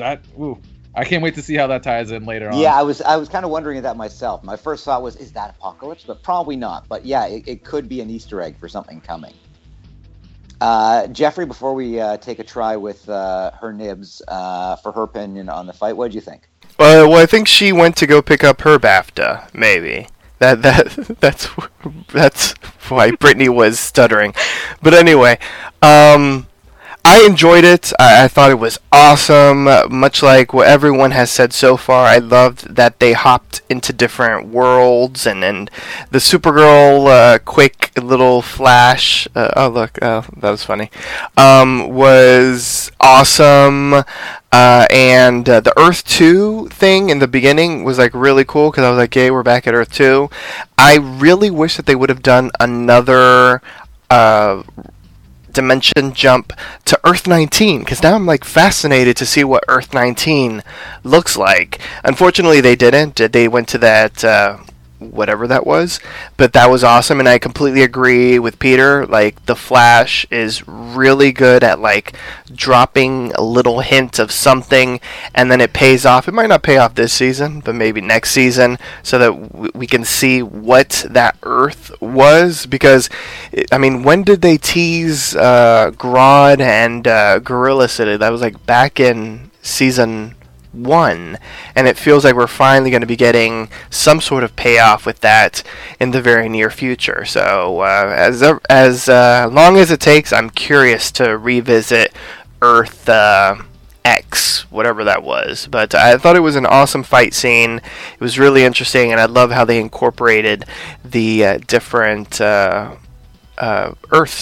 I can't wait to see how that ties in later on. Yeah, I was kind of wondering that myself. My first thought was, is that apocalypse? But probably not. But yeah, it could be an Easter egg for something coming. Jeffrey, before we take a try with her nibs for her opinion on the fight, what did you think? Well, I think she went to go pick up her BAFTA, maybe. That's why Brittani was stuttering. But anyway, I enjoyed it. I thought it was awesome. Much like what everyone has said so far, I loved that they hopped into different worlds and the Supergirl quick little flash. That was funny. Was awesome. And the Earth 2 thing in the beginning was like really cool because I was like, yay, we're back at Earth 2. I really wish that they would have done another dimension jump to Earth-19, because now I'm like fascinated to see what Earth-19 looks like. Unfortunately, they didn't. They went to that whatever that was, but that was awesome, and I completely agree with Peter. Like, The Flash is really good at like dropping a little hint of something, and then it pays off. It might not pay off this season, but maybe next season, so that we can see what that Earth was, because I mean, when did they tease Grodd and Gorilla City? That was like back in season 1, and it feels like we're finally going to be getting some sort of payoff with that in the very near future. So as long as it takes, I'm curious to revisit Earth X, whatever that was. But I thought it was an awesome fight scene. It was really interesting, and I love how they incorporated the different Earths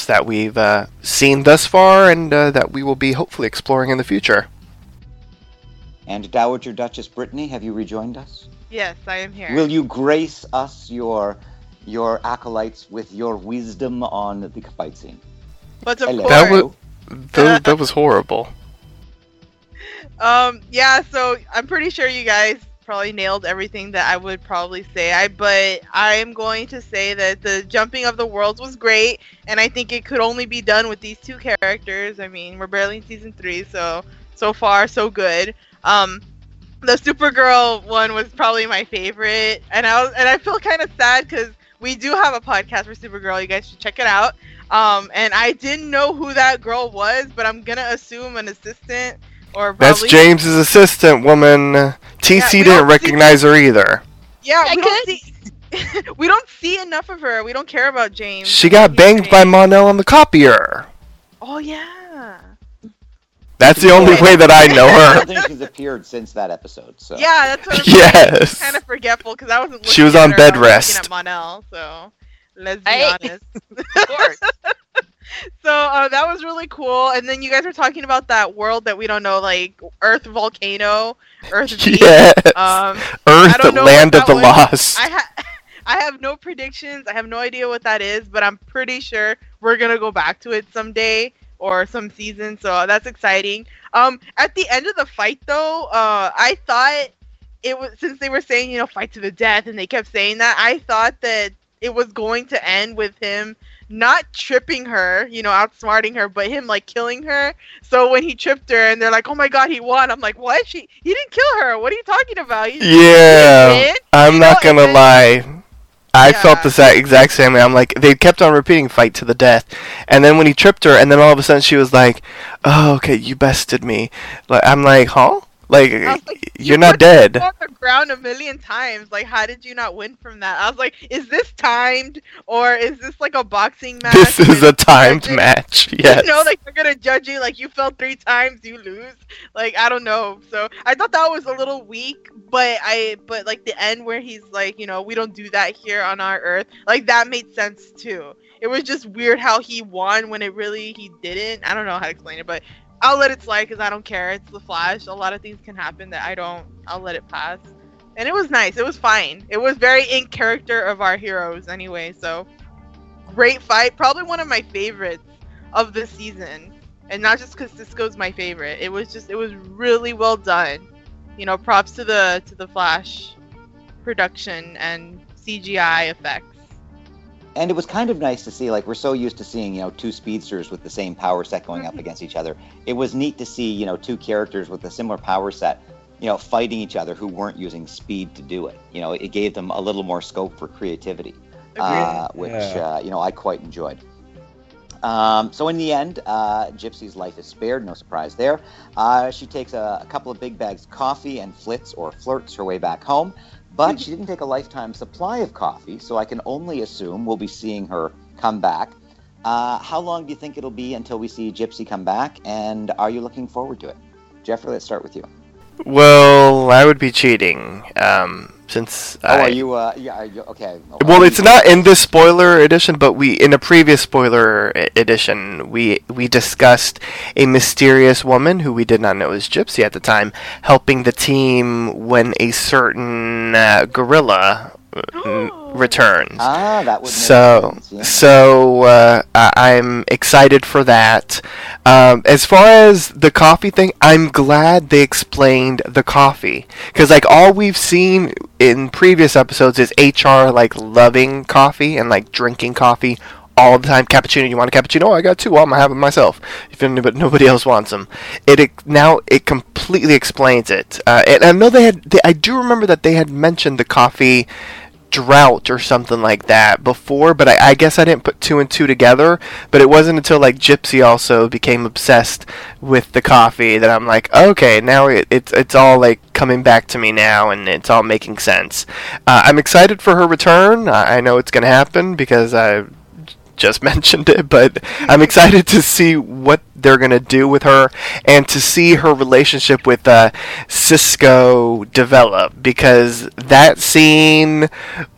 that we've seen thus far, and that we will be hopefully exploring in the future. And Dowager Duchess Brittany, have you rejoined us? Yes, I am here. Will you grace us, your acolytes, with your wisdom on the fight scene? But of course. That was horrible. Yeah, so I'm pretty sure you guys probably nailed everything that I would probably say. But I'm going to say that the jumping of the worlds was great, and I think it could only be done with these two characters. I mean, we're barely in season 3, so far, so good. The Supergirl one was probably my favorite, and I feel kind of sad because we do have a podcast for Supergirl. You guys should check it out. And I didn't know who that girl was, but I'm gonna assume an assistant or probably... That's James's assistant woman. TC didn't recognize her either. Yeah, we don't see enough of her. We don't care about James. She got banged by Mon-El on the copier. Oh yeah. That's the only way that I know her. I think she's appeared since that episode. So. Yeah, that's what I'm yes. Kind of forgetful because I wasn't looking at her. She was on bed rest. I was looking at Mon-El, so let's be honest. Of course. So that was really cool. And then you guys were talking about that world that we don't know, like Earth Volcano, Earth Beach. Yes. Earth, the Land of the Lost. I have no predictions. I have no idea what that is, but I'm pretty sure we're going to go back to it someday. Or some season, so that's exciting. At the end of the fight, though, I thought it was, since they were saying, fight to the death, and they kept saying that, I thought that it was going to end with him not tripping her, outsmarting her, but him, like, killing her. So when he tripped her, and they're like, oh my god, he won, I'm like, what? He didn't kill her, what are you talking about? Yeah, I'm not gonna lie. I felt the exact same way. I'm like, they kept on repeating fight to the death. And then when he tripped her, and then all of a sudden she was like, oh, okay, you bested me. Like, I'm like, huh? Like you're not dead. You were on the ground a million times. Like, how did you not win from that? I was like, is this timed? Or is this like a boxing match? This is a timed match, yes. Like, they're going to judge you. Like, you fell 3 times, you lose. Like, I don't know. So, I thought that was a little weak. But like, the end where he's like, we don't do that here on our Earth. Like, that made sense, too. It was just weird how he won when he didn't. I don't know how to explain it, but... I'll let it slide because I don't care. It's The Flash. A lot of things can happen that I'll let it pass. And it was nice. It was fine. It was very in character of our heroes anyway. So, great fight. Probably one of my favorites of the season. And not just because Cisco's my favorite. It was really well done. Props to the Flash production and CGI effects. And it was kind of nice to see, like, we're so used to seeing, two speedsters with the same power set going up against each other. It was neat to see, two characters with a similar power set, fighting each other who weren't using speed to do it. It gave them a little more scope for creativity, which I quite enjoyed. So in the end, Gypsy's life is spared, no surprise there. She takes a couple of big bags of coffee and flirts her way back home. But she didn't take a lifetime supply of coffee, so I can only assume we'll be seeing her come back. How long do you think it'll be until we see Gypsy come back, and are you looking forward to it? Jeffrey, let's start with you. Well, I would be cheating. Since okay. Well, it's not in this spoiler edition, but we in a previous spoiler edition, we discussed a mysterious woman who we did not know was Gypsy at the time, helping the team when a certain gorilla returns. Ah, that would make sense. Yeah. So I'm excited for that. As far as the coffee thing, I'm glad they explained the coffee, because like all we've seen in previous episodes is H.R. like loving coffee and like drinking coffee all the time. Cappuccino, you want a cappuccino? Oh, I got two. I'm gonna have them myself. If nobody else wants them, it completely explains it. And I know I do remember that they had mentioned the coffee drought or something like that before, but I guess I didn't put two and two together. But it wasn't until like Gypsy also became obsessed with the coffee that I'm like, okay, now it's all like coming back to me now, and it's all making sense. I'm excited for her return. I know it's gonna happen because I just mentioned it, but I'm excited to see what they're going to do with her and to see her relationship with Cisco develop, because that scene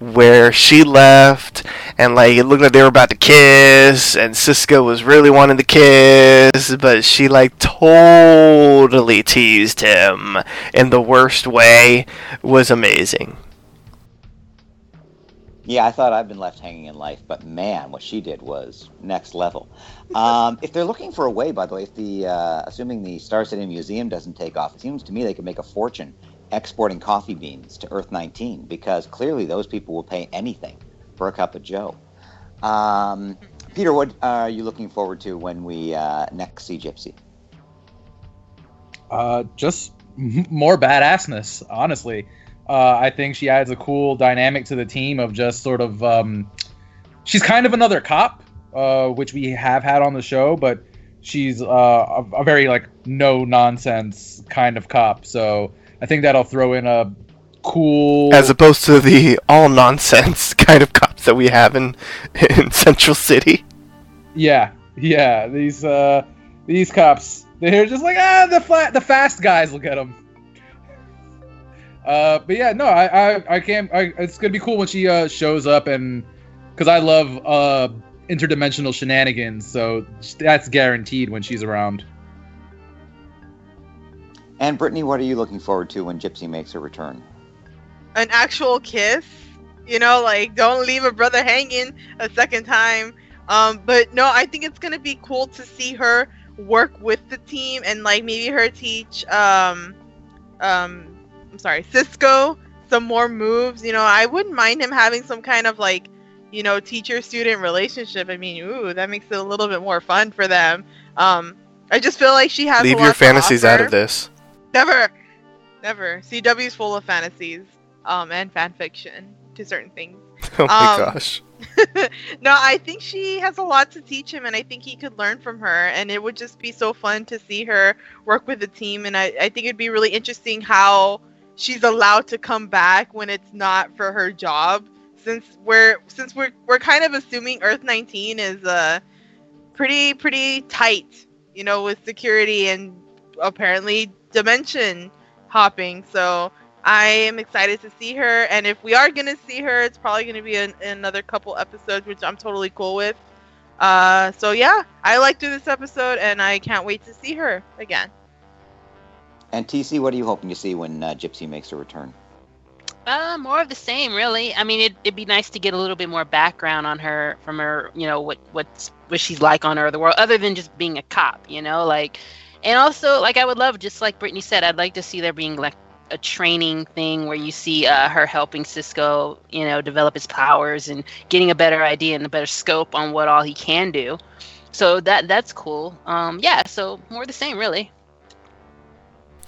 where she left and like it looked like they were about to kiss and Cisco was really wanting to kiss, but she like totally teased him in the worst way, was amazing. Yeah, I thought I'd been left hanging in life, but man, what she did was next level. If they're looking for a way, by the way, if assuming the Star City Museum doesn't take off, it seems to me they could make a fortune exporting coffee beans to Earth-19, because clearly those people will pay anything for a cup of Joe. Peter, what are you looking forward to when we next see Gypsy? Just more badassness, honestly. I think she adds a cool dynamic to the team of just sort of she's kind of another cop, which we have had on the show, but she's a very like no-nonsense kind of cop. So I think that'll throw in a cool, as opposed to the all-nonsense kind of cops that we have in Central City. Yeah. These cops, they're just like the fast guys. Look at them. But yeah, no, I can't. It's gonna be cool when she shows up, and because I love interdimensional shenanigans, so that's guaranteed when she's around. And Brittani, what are you looking forward to when Gypsy makes her return? An actual kiss, like don't leave a brother hanging a second time. But no, I think it's gonna be cool to see her work with the team and like maybe her teach Cisco some more moves. I wouldn't mind him having some kind of like, teacher-student relationship. I mean, that makes it a little bit more fun for them. I just feel like she has leave a lot your fantasies out of this. Never. CW's full of fantasies and fan fiction to certain things. Oh my gosh. No, I think she has a lot to teach him, and I think he could learn from her, and it would just be so fun to see her work with the team. And I think it'd be really interesting how she's allowed to come back when it's not for her job, since we're kind of assuming Earth-19 is pretty tight, with security and apparently dimension hopping. So I am excited to see her, and if we are gonna see her, it's probably gonna be another couple episodes, which I'm totally cool with. So yeah, I liked this episode, and I can't wait to see her again. And TC, what are you hoping to see when Gypsy makes her return? More of the same, really. I mean, it'd be nice to get a little bit more background on her from her, what she's like on her other world, other than just being a cop, like. And also, like, I would love, just like Brittani said, I'd like to see there being like a training thing where you see her helping Cisco, develop his powers and getting a better idea and a better scope on what all he can do. So that's cool. So more of the same, really.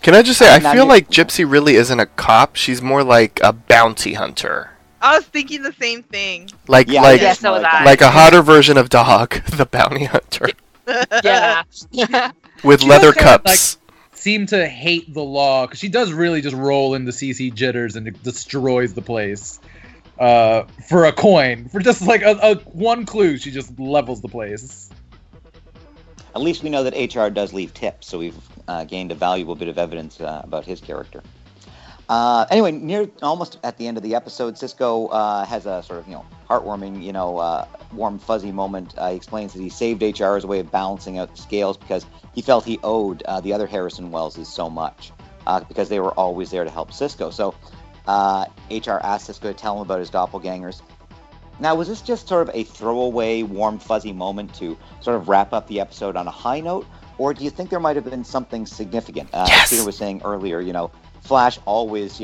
Can I just say, I feel like Gypsy really isn't a cop. She's more like a bounty hunter. I was thinking the same thing. Like a hotter version of Dog, the bounty hunter. Yeah. With she leather cups. Kind of, seem to hate the law, because she does really just roll into CC jitters and destroys the place. For a coin. For just like a one clue, she just levels the place. At least we know that HR does leave tips, so we've gained a valuable bit of evidence about his character. Anyway, near almost at the end of the episode, Cisco has a sort of, heartwarming, warm, fuzzy moment. He explains that he saved H.R. as a way of balancing out the scales because he felt he owed the other Harrison Welleses so much because they were always there to help Cisco. So H.R. asked Cisco to tell him about his doppelgangers. Now, was this just sort of a throwaway, warm, fuzzy moment to sort of wrap up the episode on a high note? Or do you think there might have been something significant? Yes. Peter was saying earlier, Flash always,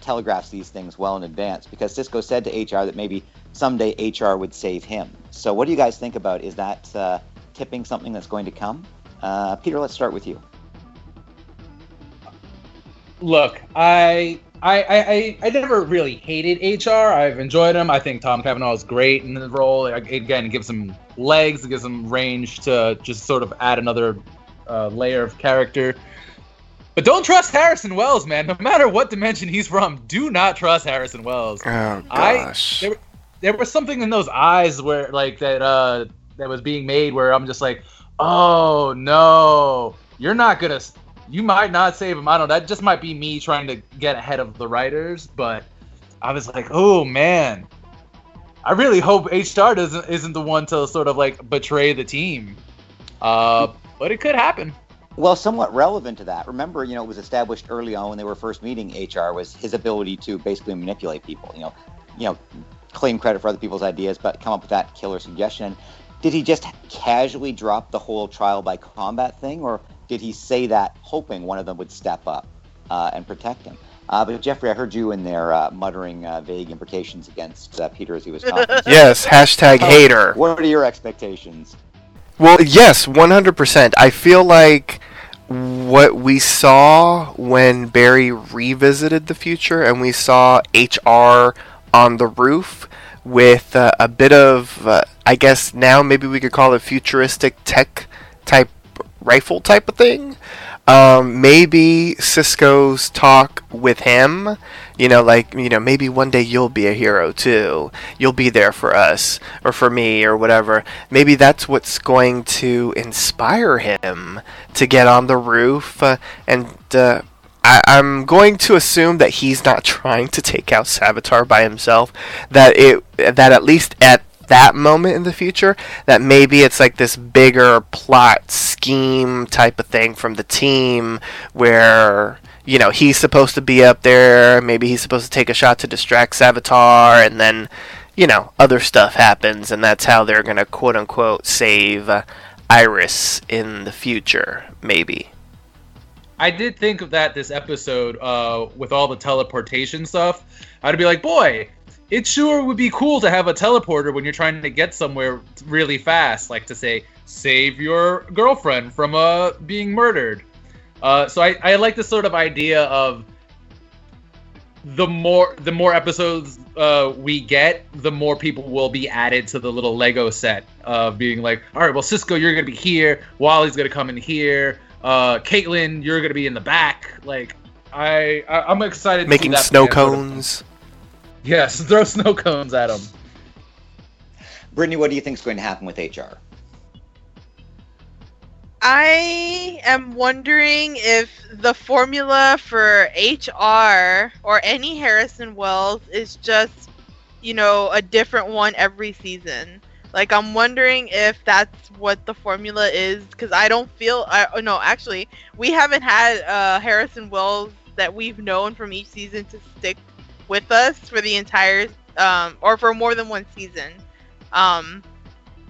telegraphs these things well in advance because Cisco said to H.R. that maybe someday H.R. would save him. So what do you guys think about? Is that tipping something that's going to come? Peter, let's start with you. Look, I never really hated H.R. I've enjoyed him. I think Tom Cavanaugh is great in the role. Again, it gives him legs, it gives him range to just sort of add another layer of character. But don't trust Harrison Wells, man. No matter what dimension he's from, do not trust Harrison Wells. Oh, gosh. There was something in those eyes where, that was being made where I'm just like, oh, no, you're not going to – you might not save him. I don't know. That just might be me trying to get ahead of the writers. But I was like, oh, man. I really hope H.R. isn't the one to sort of, betray the team. But it could happen. Well, somewhat relevant to that. Remember, it was established early on when they were first meeting H.R. was his ability to basically manipulate people, claim credit for other people's ideas, but come up with that killer suggestion. Did he just casually drop the whole trial by combat thing, or did he say that hoping one of them would step up and protect him? But Jeffrey, I heard you in there muttering vague imprecations against Peter as he was talking. Yes, # hater. What are your expectations? Well, yes, 100%. I feel like what we saw when Barry revisited the future and we saw H.R. on the roof with a bit of, I guess now maybe we could call it futuristic tech type, rifle type of thing. Maybe Cisco's talk with him, maybe one day you'll be a hero too. You'll be there for us or for me or whatever. Maybe that's what's going to inspire him to get on the roof. I'm going to assume that he's not trying to take out Savitar by himself. That at least at that moment in the future, that maybe it's like this bigger plot scheme type of thing from the team where, he's supposed to be up there, maybe he's supposed to take a shot to distract Savitar, and then, other stuff happens, and that's how they're going to quote-unquote save Iris in the future, maybe. I did think of that this episode with all the teleportation stuff. I'd be like, boy, it sure would be cool to have a teleporter when you're trying to get somewhere really fast, like to say, save your girlfriend from being murdered. So I like this sort of idea of the more episodes we get, the more people will be added to the little Lego set of being like, all right, well, Cisco, you're going to be here. Wally's going to come in here. Caitlin, you're going to be in the back. Like, I'm excited. Making to see that snow cones. Yes, throw snow cones at him. Brittani, what do you think is going to happen with H.R.? I am wondering if the formula for H.R. or any Harrison Wells is just, a different one every season. Like, I'm wondering if that's what the formula is, because I don't feel... Actually, we haven't had Harrison Wells that we've known from each season to stick with us for the entire or for more than one season.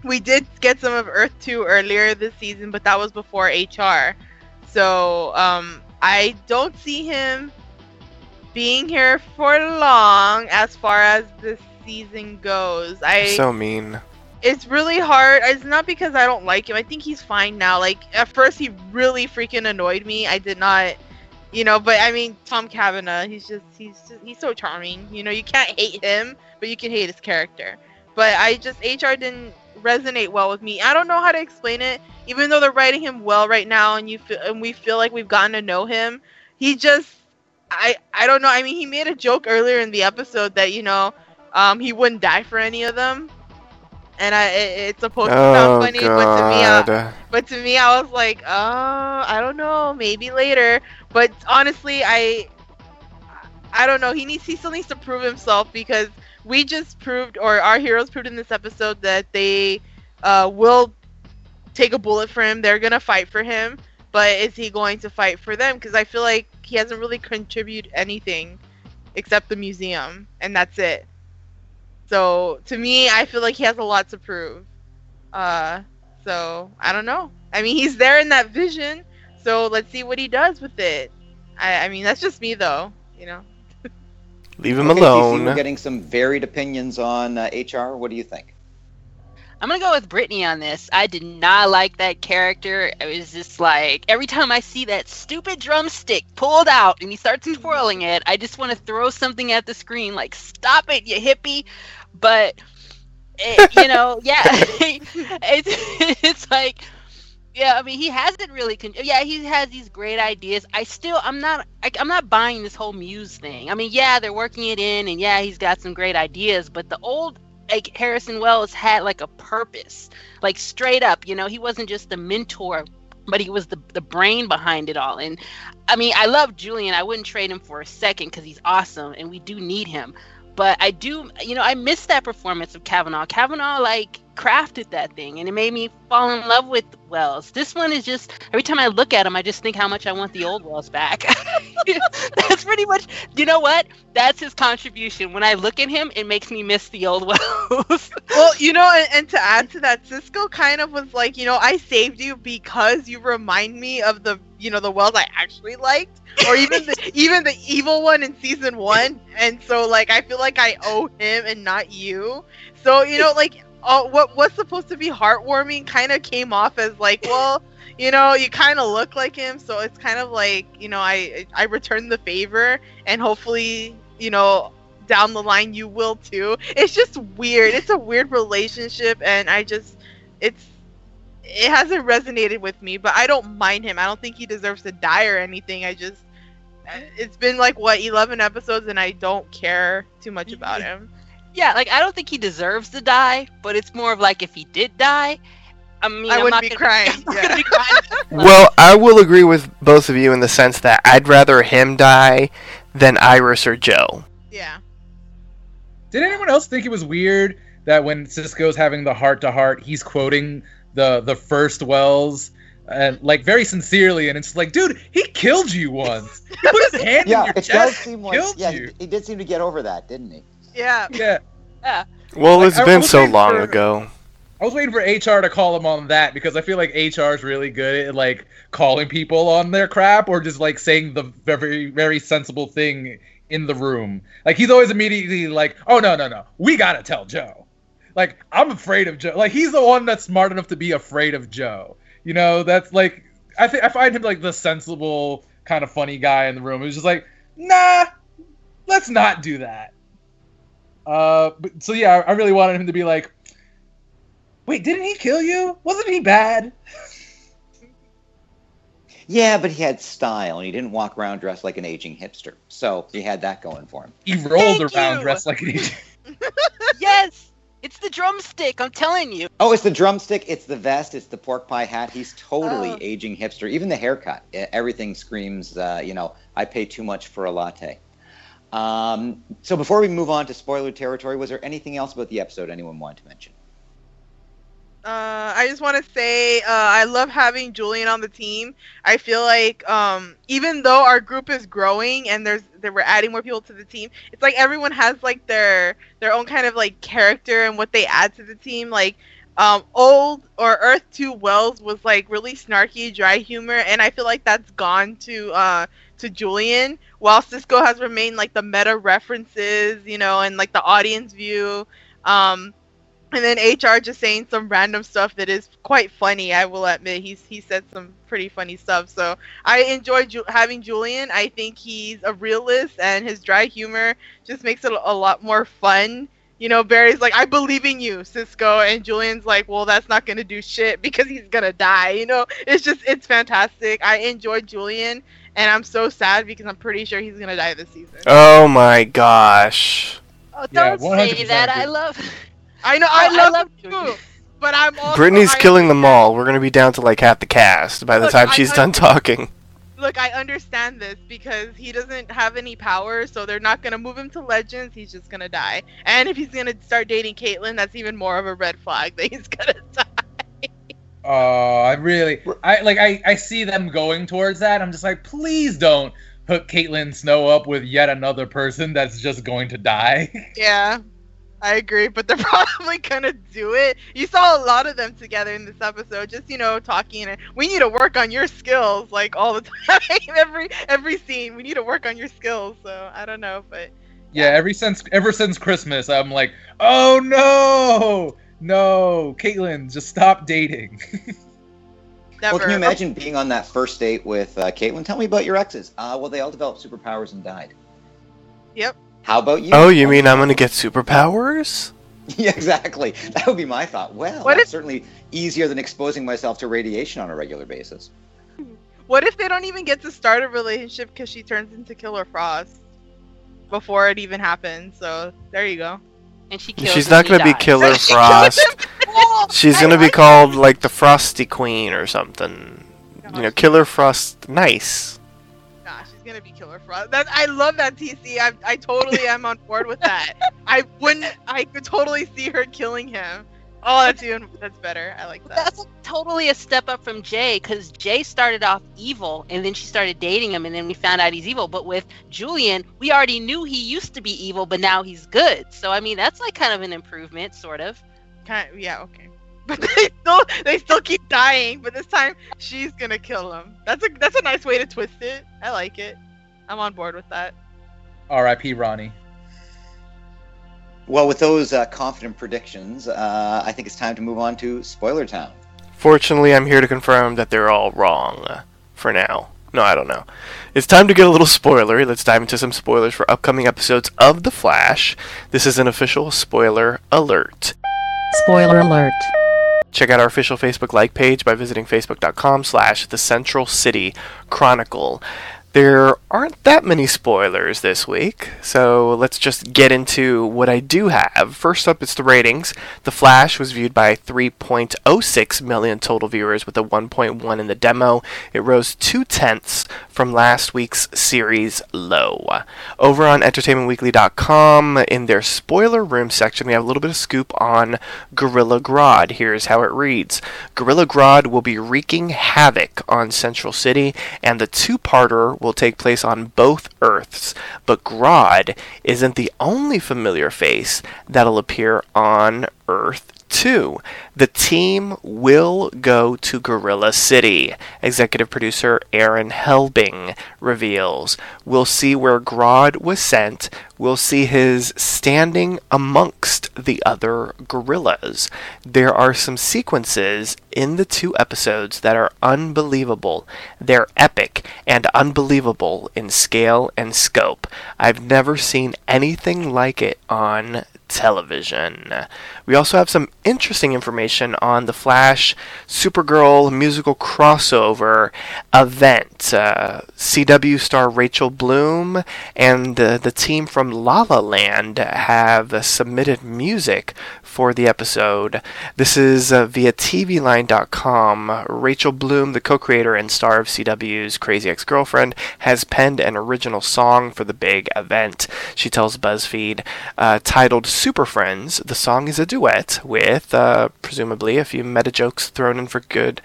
We did get some of Earth 2 earlier this season, but that was before H.R. So I don't see him being here for long as far as this season goes. So mean. It's really hard. It's not because I don't like him. I think he's fine now. At first he really freaking annoyed me. I did not... but I mean, Tom Cavanaugh, he's so charming. You can't hate him, but you can hate his character. But H.R. didn't resonate well with me. I don't know how to explain it, even though they're writing him well right now and we feel like we've gotten to know him. He just, I don't know. I mean, he made a joke earlier in the episode that, he wouldn't die for any of them. And it's supposed to sound funny, but to me, I was like, I don't know, maybe later. But honestly, I I don't know. He still needs to prove himself, because we just proved, or our heroes proved in this episode, that they will take a bullet for him. They're gonna fight for him, but is he going to fight for them? Because I feel like he hasn't really contributed anything except the museum, and that's it. So to me, I feel like he has a lot to prove. So I don't know. I mean, he's there in that vision, so let's see what he does with it. I mean, that's just me, though. You know. Leave him alone. We're getting some varied opinions on H.R. What do you think? I'm going to go with Brittani on this. I did not like that character. It was just like, every time I see that stupid drumstick pulled out and he starts twirling it, I just want to throw something at the screen, like, stop it, you hippie. But, it, you know, yeah, it's like... Yeah, I mean, he hasn't really. He has these great ideas. I'm not buying this whole Muse thing. I mean, yeah, they're working it in, and yeah, he's got some great ideas. But the old, like, Harrison Wells had like a purpose, like straight up. You know, he wasn't just the mentor, but he was the brain behind it all. And I mean, I love Julian. I wouldn't trade him for a second because he's awesome, and we do need him. But I do, you know, I miss that performance of Kavanaugh. Kavanaugh, like, crafted that thing, and it made me fall in love with Wells. This one is just, every time I look at him, I just think how much I want the old Wells back. That's pretty much, you know what? That's his contribution. When I look at him, it makes me miss the old Wells. Well, you know, and to add to that, Cisco kind of was like, you know, I saved you because you remind me of the, you know, the Wells I actually liked, or even the evil one in season one. And so, like, I feel like I owe him and not you. So, you know, like, what was supposed to be heartwarming kind of came off as like, well, you know, you kind of look like him, so it's kind of like, you know, I returned the favor, and hopefully, you know, down the line you will too. It's just weird. It's a weird relationship, and it hasn't resonated with me, but I don't mind him. I don't think he deserves to die or anything. It's been like, what, 11 episodes, and I don't care too much about him. Yeah, like, I don't think he deserves to die, but it's more of like, if he did die, I mean, I'm not gonna be crying. Well, I will agree with both of you in the sense that I'd rather him die than Iris or Joe. Yeah. Did anyone else think it was weird that when Cisco's having the heart-to-heart, he's quoting the first Wells, like, very sincerely, and it's like, dude, he killed you once. He put his hand in your chest. Yeah, it does seem like, yeah, he did seem to get over that, didn't he? Yeah. Well, like, it's been so long ago. I was waiting for HR to call him on that, because I feel like HR is really good at, like, calling people on their crap, or just, like, saying the very, very sensible thing in the room. Like, he's always immediately like, oh, no, we gotta tell Joe. Like, I'm afraid of Joe. Like, he's the one that's smart enough to be afraid of Joe. You know, that's, like, I find him, like, the sensible, kind of funny guy in the room. It was just like, nah, let's not do that. So yeah, I really wanted him to be like, wait, didn't he kill you? Wasn't he bad? Yeah, but he had style, and he didn't walk around dressed like an aging hipster. So he had that going for him. He rolled around dressed like an aging hipster. Yes! It's the drumstick, I'm telling you. Oh, it's the drumstick, it's the vest, it's the pork pie hat. He's totally aging hipster. Even the haircut. Everything screams, you know, I pay too much for a latte. So before we move on to spoiler territory, was there anything else about the episode anyone wanted to mention? I just want to say, I love having Julian on the team. I feel like, even though our group is growing and we're adding more people to the team, it's like everyone has, like, their own kind of, like, character and what they add to the team. Like, old or Earth 2 Wells was, like, really snarky, dry humor, and I feel like that's gone to Julian, while Cisco has remained, like, the meta references, you know, and, like, the audience view, and then HR just saying some random stuff that is quite funny. I will admit, he said some pretty funny stuff. So I enjoy having Julian. I think he's a realist, and his dry humor just makes it a lot more fun. You know, Barry's like, I believe in you, Cisco, and Julian's like, well, that's not gonna do shit because he's gonna die. You know, it's fantastic. I enjoy Julian. And I'm so sad because I'm pretty sure he's gonna die this season. Oh my gosh! Oh, don't say that. Good. I love you, but I'm also. Brittany's killing them all. We're gonna be down to like half the cast by the time she's done talking. look, I understand this because he doesn't have any power, so they're not going to move him to Legends. He's just going to die. And if he's going to start dating Caitlyn, that's even more of a red flag that he's going to die. Oh, I see them going towards that. I'm just like, please don't hook Caitlin Snow up with yet another person that's just going to die. Yeah, I agree, but they're probably going to do it. You saw a lot of them together in this episode, just, you know, talking. And we need to work on your skills, like, all the time. every scene, we need to work on your skills. So, I don't know, but... Yeah, ever since Christmas, I'm like, oh, no, Caitlin, just stop dating. Never. Well, can you imagine being on that first date with Caitlin? Tell me about your exes. Well, they all developed superpowers and died. Yep. How about you? Oh, you mean I'm going to get superpowers? Yeah, exactly. That would be my thought. Well, it's certainly easier than exposing myself to radiation on a regular basis. What if they don't even get to start a relationship because she turns into Killer Frost before it even happens? So, there you go. And she's not going to be Killer Frost. She's going to be called, like, the Frosty Queen or something. No, you know, Killer Frost Nice. Gonna be Killer Frost. That I love that, TC. I totally am on board with that. I could totally see her killing him. Oh, that's better. I like that. That's totally a step up from Jay, because Jay started off evil and then she started dating him and then we found out he's evil. But with Julian, we already knew he used to be evil, but now he's good. So I mean, that's like kind of an improvement, sort of. Yeah, okay. But they still keep dying, but this time she's gonna kill him. That's a nice way to twist it. I like it. I'm on board with that. R.I.P. Ronnie. Well, with those confident predictions, I think it's time to move on to Spoiler Town. Fortunately, I'm here to confirm that they're all wrong for now. No, I don't know. It's time to get a little spoilery. Let's dive into some spoilers for upcoming episodes of The Flash. This is an official spoiler alert. Spoiler alert. Check out our official Facebook like page by visiting facebook.com/The Central City Chronicle. There aren't that many spoilers this week, so let's just get into what I do have. First up, it's the ratings. The Flash was viewed by 3.06 million total viewers with a 1.1 in the demo. It rose 0.2 from last week's series low. Over on EntertainmentWeekly.com, in their spoiler room section, we have a little bit of scoop on Gorilla Grodd. Here's how it reads. Gorilla Grodd will be wreaking havoc on Central City, and the two-parter will take place on both Earths, but Grodd isn't the only familiar face that'll appear on Earth 2. The team will go to Gorilla City. Executive producer Aaron Helbing reveals, we'll see where Grodd was sent, we'll see his standing amongst the other gorillas. There are some sequences in the two episodes that are unbelievable. They're epic and unbelievable in scale and scope. I've never seen anything like it on television. We also have some interesting information on the Flash Supergirl musical crossover event. CW star Rachel Bloom and the team from La La Land have submitted music for the episode. This is via TVLine.com. Rachel Bloom, the co-creator and star of CW's Crazy Ex-Girlfriend, has penned an original song for the big event. She tells BuzzFeed, titled Super Friends, the song is a duet with, presumably, a few meta-jokes thrown in for good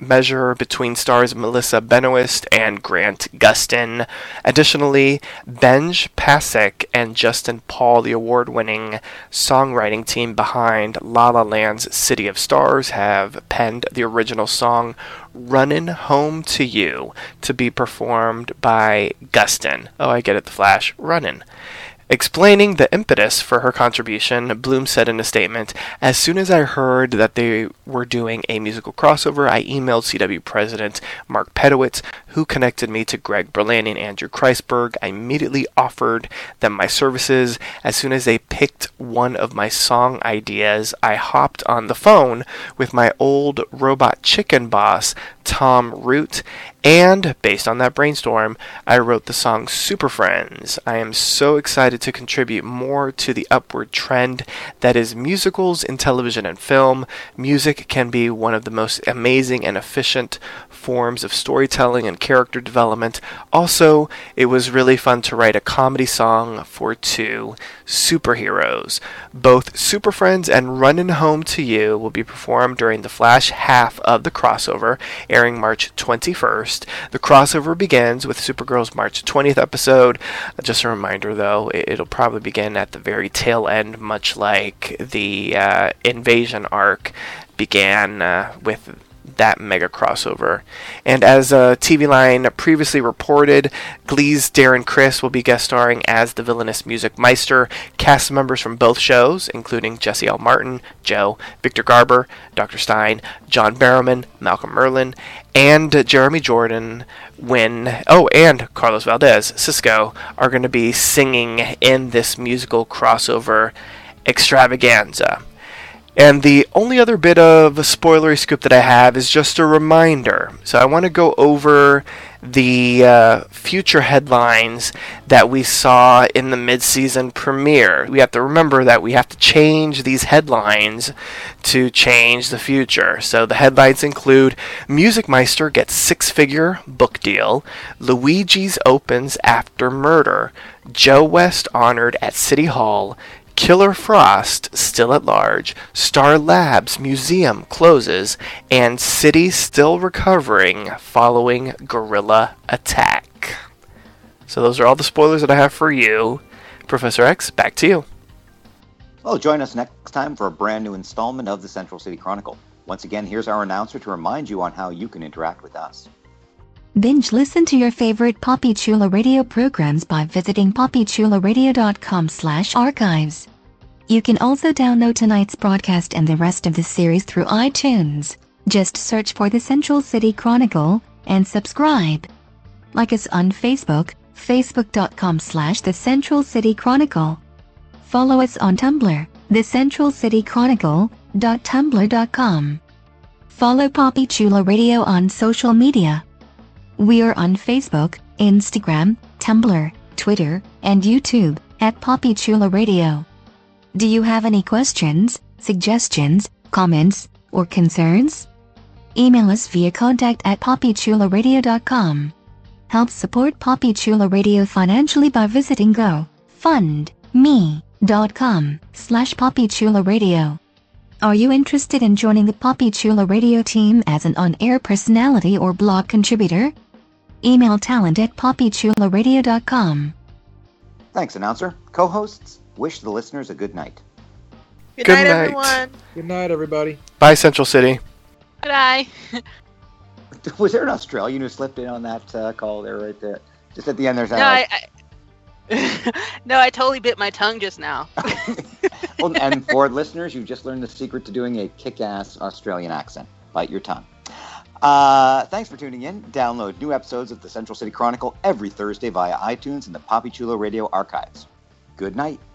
measure between stars Melissa Benoist and Grant Gustin. Additionally, Benj Pasek and Justin Paul, the award-winning songwriting team behind La La Land's City of Stars, have penned the original song Runnin' Home to You to be performed by Gustin. Oh, I get it, The Flash. Runnin'. Explaining the impetus for her contribution, Bloom said in a statement, as soon as I heard that they were doing a musical crossover, I emailed CW President Mark Pedowitz, who connected me to Greg Berlanti and Andrew Kreisberg. I immediately offered them my services. As soon as they picked one of my song ideas, I hopped on the phone with my old robot chicken boss, Tom Root, and based on that brainstorm, I wrote the song Super Friends. I am so excited to contribute more to the upward trend that is musicals in television and film. Music can be one of the most amazing and efficient forms of storytelling and character development. Also, it was really fun to write a comedy song for two superheroes. Both Super Friends and Runnin' Home to You will be performed during the Flash half of the crossover, airing March 21st. The crossover begins with Supergirl's March 20th episode. Just a reminder, though, it'll probably begin at the very tail end, much like the Invasion arc began with that mega crossover. And as a TV Line previously reported, Glee's Darren Criss will be guest starring as the villainous music meister. Cast members from both shows, including Jesse L. Martin, Joe, Victor Garber, Dr. Stein, John Barrowman, Malcolm Merlin, and Jeremy Jordan, and Carlos Valdes, Cisco, are going to be singing in this musical crossover extravaganza. And the only other bit of a spoilery scoop that I have is just a reminder. So I want to go over the future headlines that we saw in the mid-season premiere. We have to remember that we have to change these headlines to change the future. So the headlines include Music Meister gets six-figure book deal, Luigi's opens after murder, Joe West honored at City Hall, Killer Frost still at large, S.T.A.R. Labs museum closes, and city still recovering following gorilla attack. So those are all the spoilers that I have for you. Professor X, back to you. Well, join us next time for a brand new installment of the Central City Chronicle. Once again, here's our announcer to remind you on how you can interact with us. Binge listen to your favorite Papi Chulo Radio programs by visiting papichuloradio.com/archives. You can also download tonight's broadcast and the rest of the series through iTunes. Just search for the Central City Chronicle and subscribe. Like us on Facebook, facebook.com/The Central City Chronicle. Follow us on Tumblr, thecentralcitychronicle.tumblr.com. Follow Papi Chulo Radio on social media. We are on Facebook, Instagram, Tumblr, Twitter, and YouTube at Papi Chulo Radio. Do you have any questions, suggestions, comments, or concerns? Email us via contact@papichuloradio.com. Help support Papi Chulo Radio financially by visiting gofundme.com/Papi Chulo Radio. Are you interested in joining the Papi Chulo Radio team as an on-air personality or blog contributor? Email talent@papichuloradio.com. Thanks, announcer. Co-hosts, wish the listeners a good night. Good night, everyone. Good night, everybody. Bye, Central City. Bye. Was there an Australian who slipped in on that call there right there? Just at the end, there's that. No, I totally bit my tongue just now. Well, and for listeners, you've just learned the secret to doing a kick-ass Australian accent. Bite your tongue. Thanks for tuning in. Download new episodes of the Central City Chronicle every Thursday via iTunes and the Papi Chulo Radio archives. Good night.